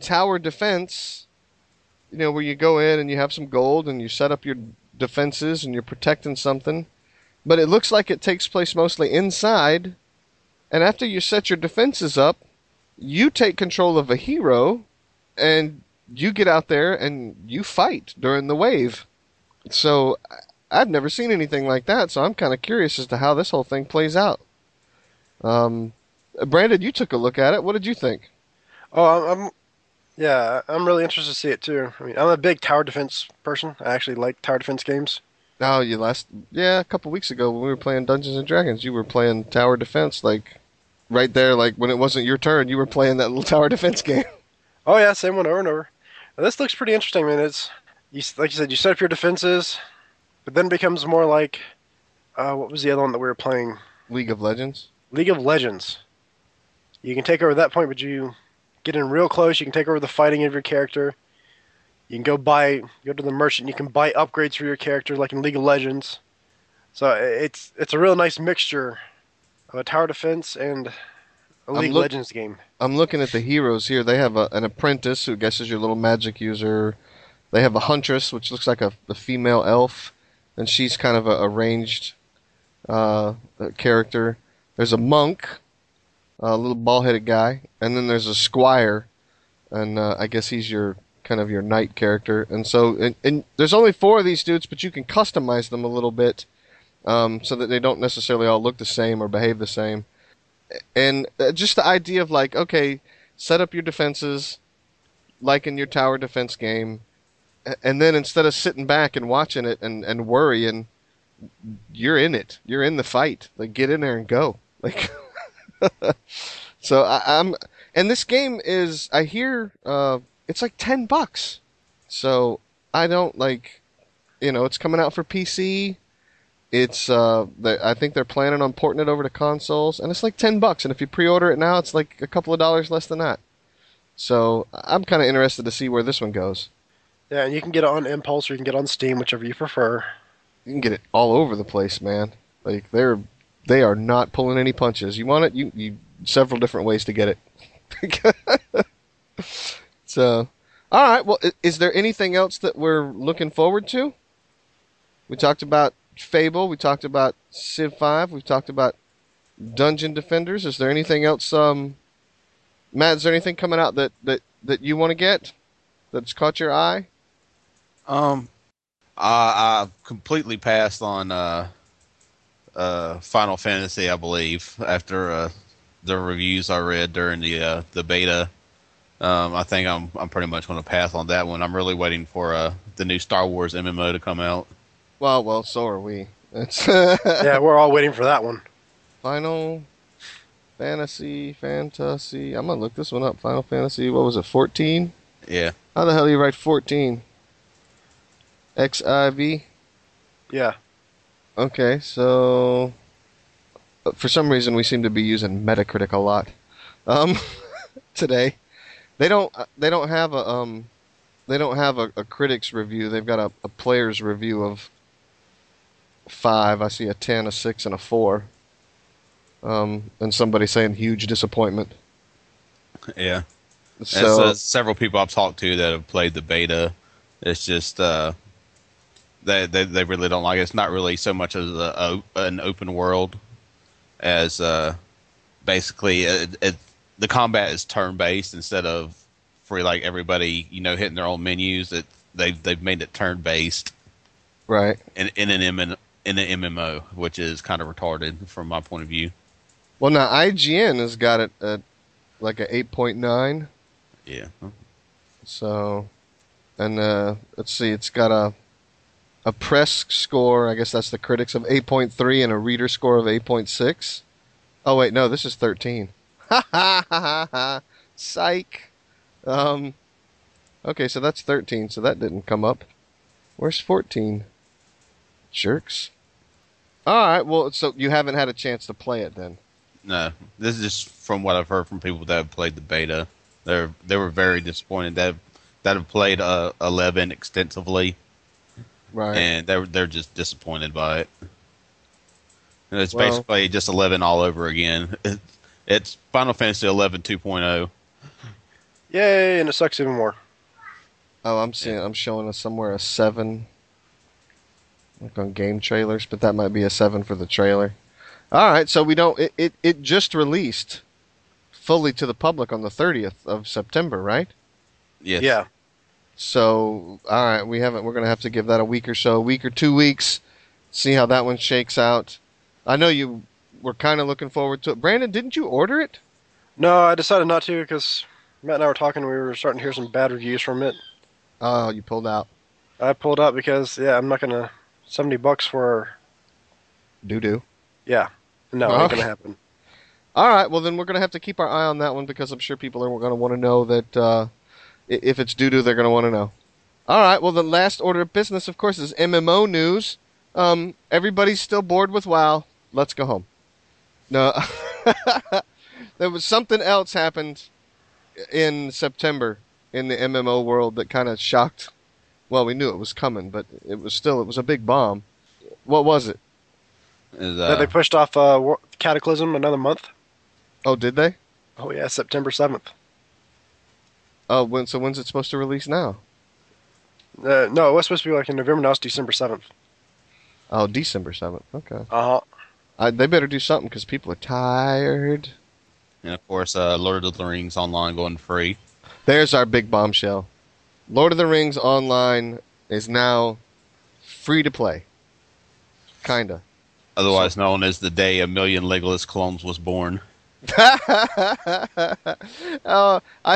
tower defense, where you go in and you have some gold and you set up your defenses and you're protecting something. But it looks like it takes place mostly inside. And after you set your defenses up, you take control of a hero and you get out there and you fight during the wave. So I've never seen anything like that, so I'm kind of curious as to how this whole thing plays out. Brandon, you took a look at it. What did you think? Oh, I'm really interested to see it too. I mean, I'm a big tower defense person. I actually like tower defense games. Oh, a couple weeks ago when we were playing Dungeons and Dragons, you were playing tower defense, like right there, like when it wasn't your turn, you were playing that little tower defense game. Oh yeah, same one over and over. Now, this looks pretty interesting, man. Like you said, you set up your defenses, but then it becomes more like what was the other one that we were playing? League of Legends. League of Legends. You can take over that point, but you get in real close. You can take over the fighting of your character. You can go to the merchant. You can buy upgrades for your character, like in League of Legends. So it's a real nice mixture of a tower defense and a League of Legends game. I'm looking at the heroes here. They have an apprentice who guesses your little magic user. They have a huntress, which looks like a female elf, and she's kind of a ranged character. There's a monk, a little bald-headed guy, and then there's a squire, and I guess he's your kind of your knight character. And so and there's only four of these dudes, but you can customize them a little bit so that they don't necessarily all look the same or behave the same. And just the idea of like, okay, set up your defenses like in your tower defense game. And then instead of sitting back and watching it and worrying, you're in it. You're in the fight. Like, get in there and go. Like, so and this game is, I hear, it's like $10. So I don't it's coming out for PC. It's, I think they're planning on porting it over to consoles, and it's like $10. And if you pre-order it now, it's like a couple of dollars less than that. So I'm kind of interested to see where this one goes. Yeah, and you can get it on Impulse or you can get it on Steam, whichever you prefer. You can get it all over the place, man. Like, they are not pulling any punches. You want it, you several different ways to get it. So, all right, well, is there anything else that we're looking forward to? We talked about Fable, we talked about Civ 5, we talked about Dungeon Defenders. Is there anything else, Matt, is there anything coming out that you want to get that's caught your eye? I completely passed on Final Fantasy, I believe, after the reviews I read during the beta. I think I'm pretty much going to pass on that one. I'm really waiting for the new Star Wars MMO to come out. Well, so are we. Yeah, we're all waiting for that one. Final Fantasy. I'm gonna look this one up. Final Fantasy. What was it? 14. Yeah. How the hell do you write 14? XIV? Yeah. Okay, so for some reason we seem to be using Metacritic a lot today. They don't have a critic's review. They've got a player's review of 5. I see a 10, a 6, and a 4. And somebody saying huge disappointment. Yeah. So several people I've talked to that have played the beta, it's just they really don't like it. It's not really so much as an open world as basically the combat is turn based instead of free like everybody hitting their own menus. That they've made it turn based, right? In an MMO, which is kind of retarded from my point of view. Well, now IGN has got it like a 8.9. Yeah. So, and let's see, it's got a press score, I guess that's the critics, of 8.3 and a reader score of 8.6. Oh wait, no, this is 13. Ha ha ha ha! Psych. Okay, so that's 13. So that didn't come up. Where's 14? Jerks. All right. Well, so you haven't had a chance to play it then. No, this is just from what I've heard from people that have played the beta. They were very disappointed that have played 11 extensively, right? And they're just disappointed by it. And it's basically just 11 all over again. It's Final Fantasy 11 2.0. Yay! And it sucks even more. Oh, I'm seeing. Yeah. I'm showing us somewhere a 7. Like on game trailers, but that might be a 7 for the trailer. All right, so we don't. It just released fully to the public on the 30th of September, right? Yes. Yeah. So, all right, we haven't. We're going to have to give that a week or 2 weeks, see how that one shakes out. I know you were kind of looking forward to it. Brandon, didn't you order it? No, I decided not to because Matt and I were talking. We were starting to hear some bad reviews from it. Oh, you pulled out. I pulled out because I'm not going to $70 for doo-doo. Yeah. No, it ain't going to happen. All right, well, then we're going to have to keep our eye on that one because I'm sure people are going to want to know that if it's doo-doo, they're going to want to know. All right, well, the last order of business, of course, is MMO news. Everybody's still bored with WoW. Let's go home. No, there was something else happened in September in the MMO world that kind of shocked. Well, we knew it was coming, but it was a big bomb. What was it? They pushed off Cataclysm another month. Oh, did they? Oh, yeah, September 7th. Oh, so when's it supposed to release now? No, it was supposed to be like in November, now it's December 7th. Oh, December 7th, okay. Uh-huh. They better do something because people are tired. And, of course, Lord of the Rings Online going free. There's our big bombshell. Lord of the Rings Online is now free to play. Kinda. Otherwise known as the day a million Legolas clones was born. I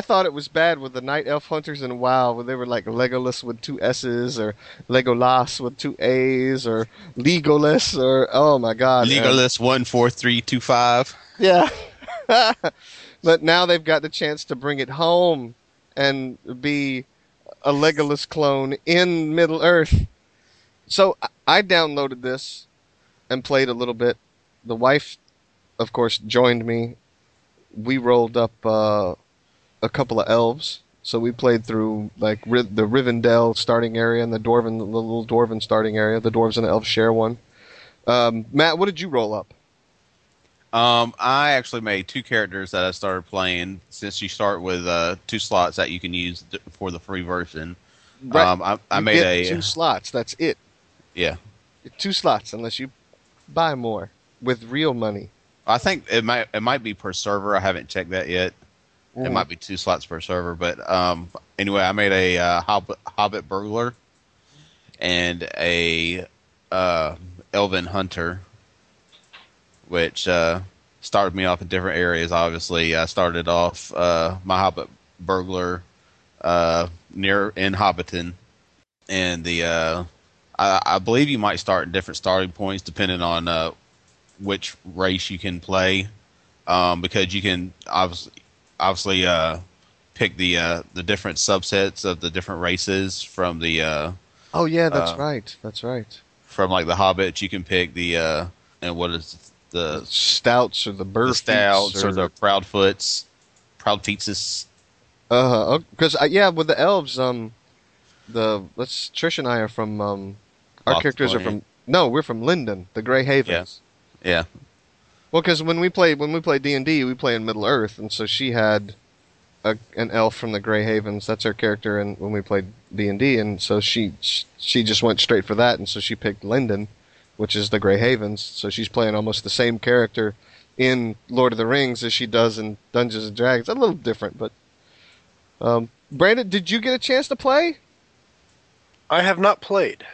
thought it was bad with the Night Elf Hunters and WoW, where they were like Legolas with 2 S's, or Legolas with 2 A's, or Legolas, or oh my god. Legolas 14325. Yeah. But now they've got the chance to bring it home and be a Legolas clone in Middle Earth. So I downloaded this and played a little bit. The wife, of course, joined me. We rolled up a couple of elves, so we played through like the Rivendell starting area and the little Dwarven starting area. The dwarves and the elves share one. Matt, what did you roll up? I actually made 2 characters that I started playing. Since you start with 2 slots that you can use for the free version, right. I made 2 slots. That's it. Yeah, 2 slots unless you buy more with real money. I think it might be per server. I haven't checked that yet. It might be 2 slots per server. But anyway, I made a Hobbit burglar and a Elven hunter, which started me off in different areas, obviously. I started off my Hobbit burglar in Hobbiton. And I believe you might start in different starting points depending on which race you can play. Because you can obviously pick the different subsets of the different races from the... oh, yeah, that's right. That's right. From like the Hobbits, you can pick the... and what is the stouts or the burfeets? Stouts or the proudfoots, proudfeetses. Because with the elves, Trish and I are from our characters are from. No, we're from Lindon, the Grey Havens. Yeah. Well, because when we play D&D, we play in Middle Earth, and so she had an elf from the Grey Havens. That's her character, and when we played D&D, and so she just went straight for that, and so she picked Lindon, which is the Grey Havens. So she's playing almost the same character in Lord of the Rings as she does in Dungeons and Dragons. A little different, but Brandon, did you get a chance to play? I have not played.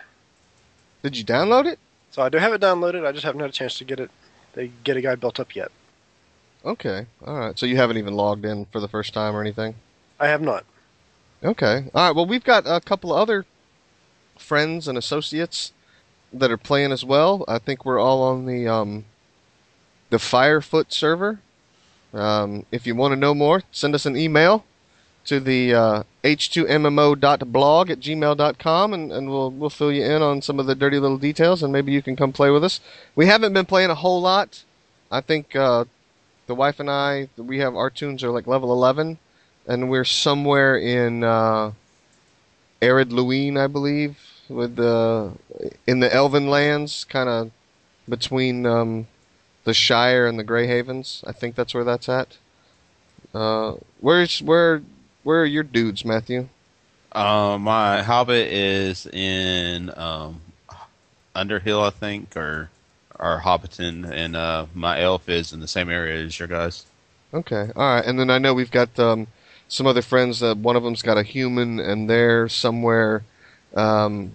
Did you download it? So I do have it downloaded. I just haven't had a chance to get it. They get a guy built up yet. Okay. All right. So you haven't even logged in for the first time or anything? I have not. Okay. All right. Well, we've got a couple of other friends and associates that are playing as well. I think we're all on the Firefoot server. If you want to know more, send us an email to the h2mmo.blog@gmail.com, and we'll fill you in on some of the dirty little details, and maybe you can come play with us. We haven't been playing a whole lot. I think the wife and I, we have our tunes are like level 11, and we're somewhere in Arid Luin, I believe, with in the Elven Lands, kind of between the Shire and the Grey Havens. I think that's where that's at. Where are your dudes, Matthew? My Hobbit is in Underhill, I think, or Hobbiton, and my elf is in the same area as your guys. Okay, all right. And then I know we've got some other friends. One of them's got a human, and they're somewhere near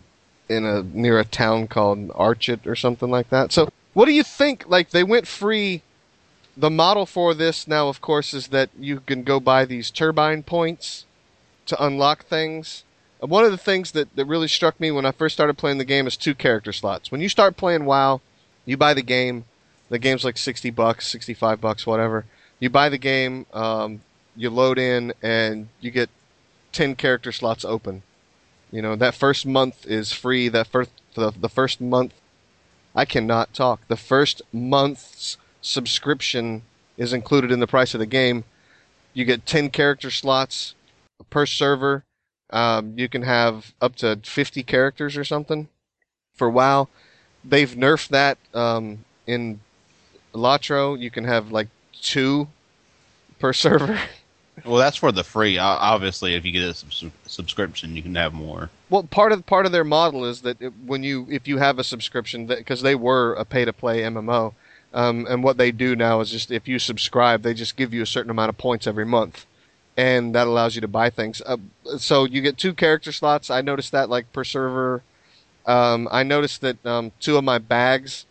a town called Archit or something like that. So, what do you think? Like, they went free. The model for this now, of course, is that you can go buy these Turbine points to unlock things. And one of the things that really struck me when I first started playing the game is 2 character slots. When you start playing WoW, you buy the game. The game's like $60, $65, whatever. You buy the game, you load in, and you get 10 character slots open. You know, that first month is free. The first month, I cannot talk. The first month's subscription is included in the price of the game. You get 10 character slots per server. You can have up to 50 characters or something for WoW. They've nerfed that in Elatro. You can have like 2 per server. Well, that's for the free. Obviously, if you get a subscription, you can have more. Well, part of their model is that if you have a subscription, because they were a pay-to-play MMO. And what they do now is just if you subscribe, they just give you a certain amount of points every month, and that allows you to buy things. So you get 2 character slots. I noticed that like per server. I noticed that 2 of my bags,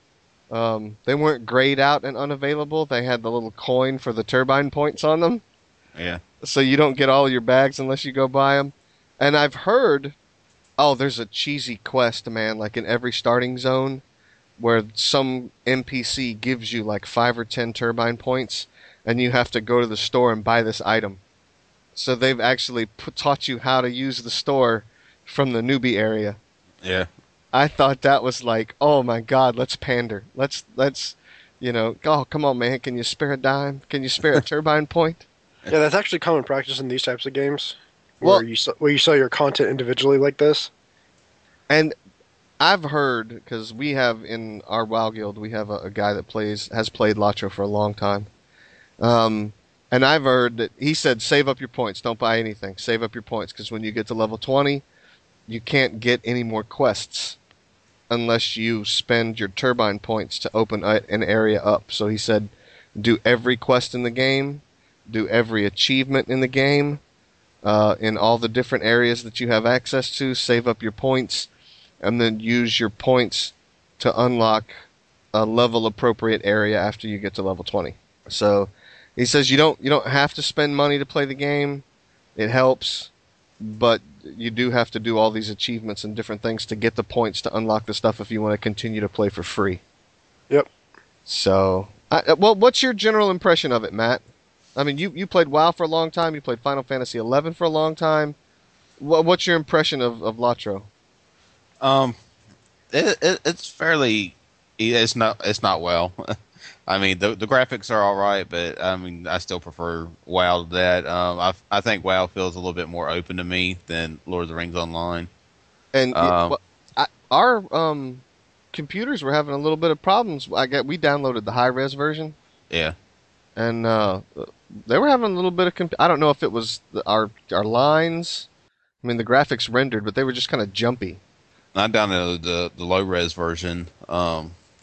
they weren't grayed out and unavailable. They had the little coin for the Turbine points on them. Yeah. So you don't get all your bags unless you go buy them. And I've heard, there's a cheesy quest, man, like in every starting zone, where some NPC gives you like 5 or 10 Turbine points, and you have to go to the store and buy this item. So they've actually taught you how to use the store from the newbie area. Yeah, I thought that was like, oh my god, let's pander. Let's, oh come on man, can you spare a dime? Can you spare a Turbine point? Yeah, that's actually common practice in these types of games, where you sell your content individually like this. And I've heard, because we have in our WoW guild, we have a guy that has played Latro for a long time. And I've heard that he said, save up your points. Don't buy anything. Save up your points, because when you get to level 20, you can't get any more quests unless you spend your Turbine points to open an area up. So he said, do every quest in the game, do every achievement in the game, in all the different areas that you have access to, save up your points, and then use your points to unlock a level-appropriate area after you get to level 20. So he says you don't have to spend money to play the game. It helps, but you do have to do all these achievements and different things to get the points to unlock the stuff if you want to continue to play for free. Yep. So, what's your general impression of it, Matt? I mean, you played WoW for a long time. You played Final Fantasy XI for a long time. What's your impression of Latro? It's not WoW. I mean, the graphics are all right, but I mean, I still prefer WoW to that. I think WoW feels a little bit more open to me than Lord of the Rings Online. And our computers were having a little bit of problems. We downloaded the high res version. Yeah. and they were having a little bit of I don't know if it was our lines. I mean, the graphics rendered, but they were just kind of jumpy. I downloaded the low res version.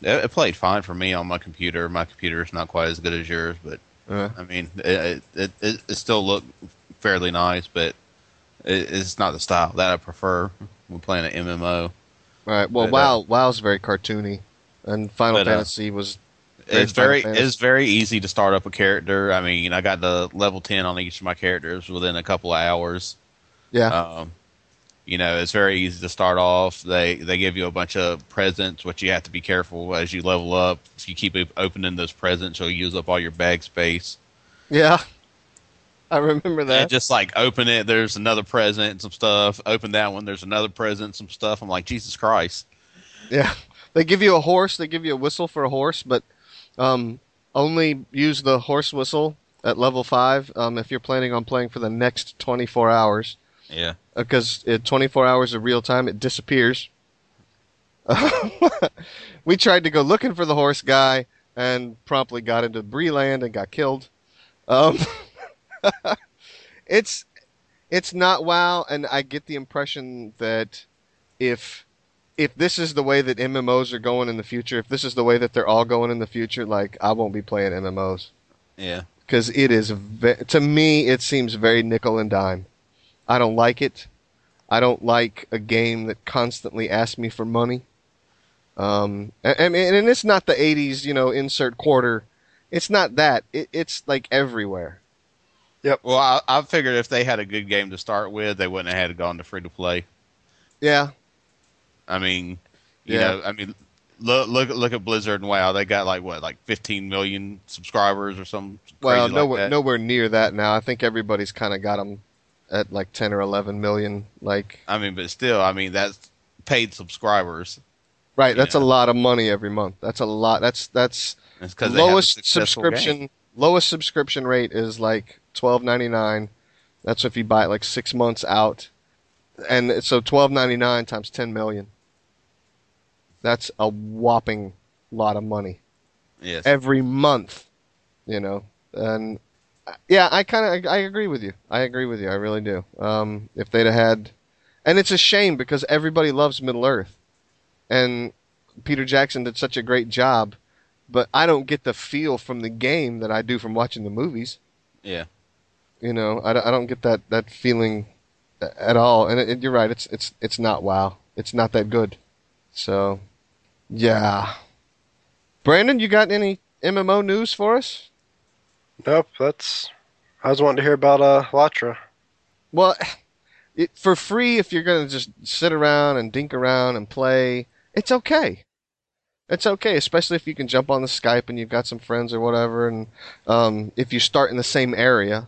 It played fine for me on my computer. My computer's not quite as good as yours, but I mean, it still looked fairly nice, but it's not the style that I prefer when playing an MMO. All right. Well, but, WoW's very cartoony, and Final Fantasy was. It's very easy to start up a character. I mean, I got the level 10 on each of my characters within a couple of hours. Yeah. You know, it's very easy to start off. They give you a bunch of presents, which you have to be careful as you level up. If you keep opening those presents, you'll use up all your bag space. Yeah. I remember that. And just like open it, there's another present and some stuff. Open that one, there's another present and some stuff. I'm like, Jesus Christ. Yeah. They give you a horse. They give you a whistle for a horse, but only use the horse whistle at level 5 if you're planning on playing for the next 24 hours. Yeah. Because 24 hours of real time, it disappears. We tried to go looking for the horse guy and promptly got into Breland and got killed. It's not WoW, and I get the impression that if this is the way that MMOs are going in the future, if this is the way that they're all going in the future, like, I won't be playing MMOs. Yeah. Because it is, to me, it seems very nickel and dime. I don't like it. I don't like a game that constantly asks me for money. And it's not the 80s, you know, insert quarter. It's not that. It's like everywhere. Yep. Well, I figured if they had a good game to start with, they wouldn't have had gone to free to play. Yeah. I mean, you know, I mean, look at Blizzard and WoW. They got like 15 million subscribers or something crazy nowhere near that now. I think everybody's kind of got them at like 10 or 11 million. Like, I mean, but still, I mean, that's paid subscribers. Right. That's a lot of money every month. That's a lot. That's the lowest subscription game. Lowest subscription rate is like $12.99. That's if you buy it like 6 months out. And so $12.99 times 10 million. That's a whopping lot of money. Yes. Every month, you know. And yeah, I agree with you. I agree with you. I really do. If they'd have had, and it's a shame because everybody loves Middle-earth, and Peter Jackson did such a great job, but I don't get the feel from the game that I do from watching the movies. Yeah. You know, I don't get that feeling at all, and you're right. It's not WoW. It's not that good. So, yeah. Brandon, you got any MMO news for us? Nope. I was wanting to hear about Elatro. Well, for free, if you're gonna just sit around and dink around and play, it's okay. It's okay, especially if you can jump on the Skype and you've got some friends or whatever, and if you start in the same area.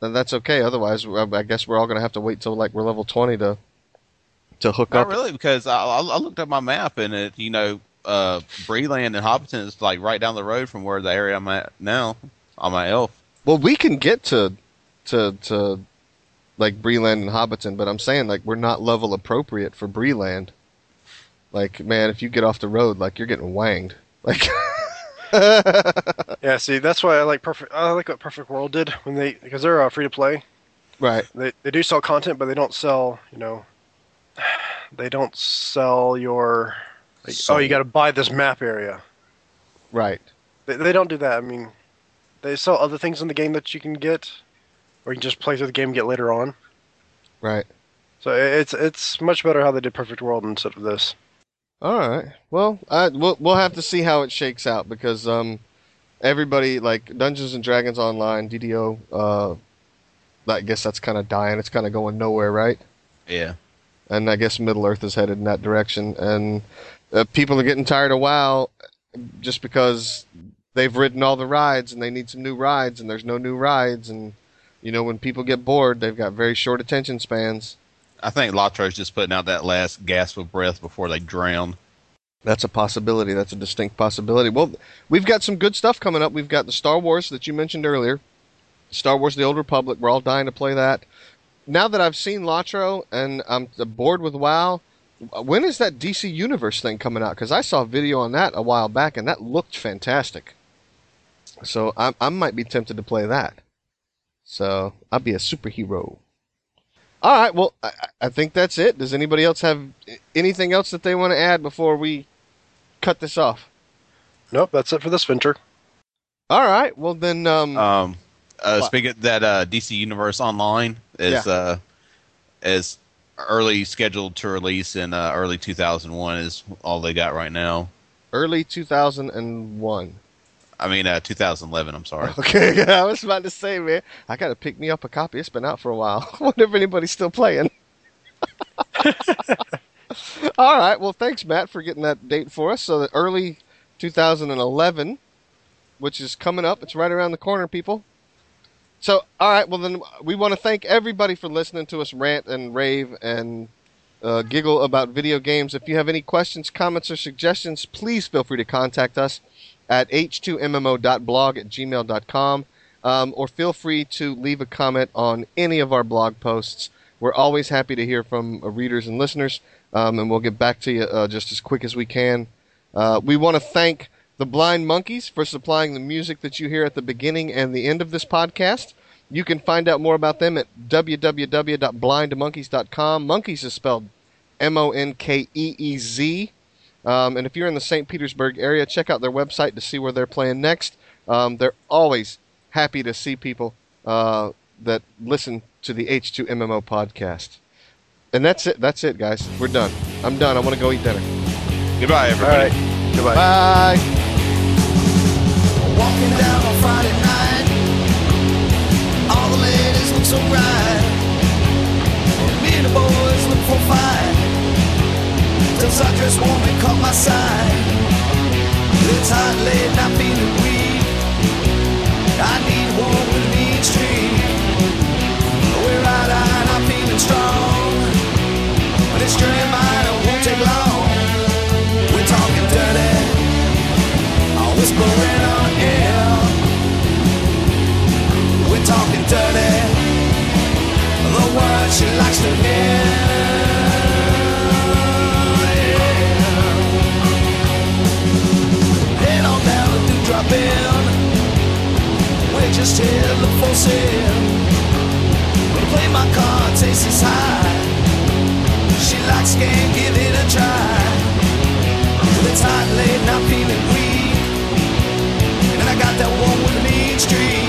Then that's okay. Otherwise, I guess we're all going to have to wait till like we're level 20 to hook up. Not really, because I looked at my map and it, you know, Breland and Hobbiton is like right down the road from where the area I'm at now on my elf. Well, we can get to like Breland and Hobbiton, but I'm saying like we're not level appropriate for Breland. Like, man, if you get off the road, like you're getting wanged. Like. Yeah, see, that's why I like Perfect. I like what Perfect World did because they're free to play. Right. They do sell content, but they don't sell. You know, they don't sell your. Like, oh, you got to buy this map area. Right. They don't do that. I mean, they sell other things in the game that you can get, or you can just play through the game and get later on. Right. So it's much better how they did Perfect World instead of this. All right. Well, we'll have to see how it shakes out because everybody like Dungeons and Dragons Online DDO. I guess that's kind of dying. It's kind of going nowhere, right? Yeah. And I guess Middle Earth is headed in that direction, and people are getting tired of WoW just because they've ridden all the rides and they need some new rides, and there's no new rides, and you know when people get bored, they've got very short attention spans. I think Latro's just putting out that last gasp of breath before they drown. That's a possibility. That's a distinct possibility. Well, we've got some good stuff coming up. We've got the Star Wars that you mentioned earlier. Star Wars The Old Republic. We're all dying to play that. Now that I've seen Latro and I'm bored with WoW, when is that DC Universe thing coming out? Because I saw a video on that a while back, and that looked fantastic. So I might be tempted to play that. So I'll be a superhero. All right. Well, I think that's it. Does anybody else have anything else that they want to add before we cut this off? Nope. That's it for this venture. All right. Well, then. Speaking of that, DC Universe Online is early scheduled to release in early 2001 is all they got right now. Early 2001. I mean, 2011, I'm sorry. Okay, I was about to say, man, I got to pick me up a copy. It's been out for a while. I wonder if anybody's still playing. All right, well, thanks, Matt, for getting that date for us. So the early 2011, which is coming up. It's right around the corner, people. So, all right, well, then we want to thank everybody for listening to us rant and rave and giggle about video games. If you have any questions, comments, or suggestions, please feel free to contact us at h2mmo.blog@gmail.com, or feel free to leave a comment on any of our blog posts. We're always happy to hear from readers and listeners, and we'll get back to you just as quick as we can. We want to thank the Blind Monkeys for supplying the music that you hear at the beginning and the end of this podcast. You can find out more about them at www.blindmonkeys.com. Monkeys is spelled Monkeez. And if you're in the St. Petersburg area, check out their website to see where they're playing next. They're always happy to see people that listen to the H2MMO podcast. And that's it. That's it, guys. We're done. I'm done. I want to go eat dinner. Goodbye, everybody. All right. Goodbye. Bye. Walking down on Friday night, all the ladies look so bright. Me and the boys look for fire. Cause I just want to cut my side. It's hot late and I'm feeling weak. I need one with me extreme. We're out and I'm feeling strong. But it's during mine, it won't take long. We're talking dirty, all whispering on air. We're talking dirty, the words she likes to hear. We're just here, look for sale. Play my card, taste is high. She likes game, give it a try. It's hot late, not feeling weak. And I got that one with me, street.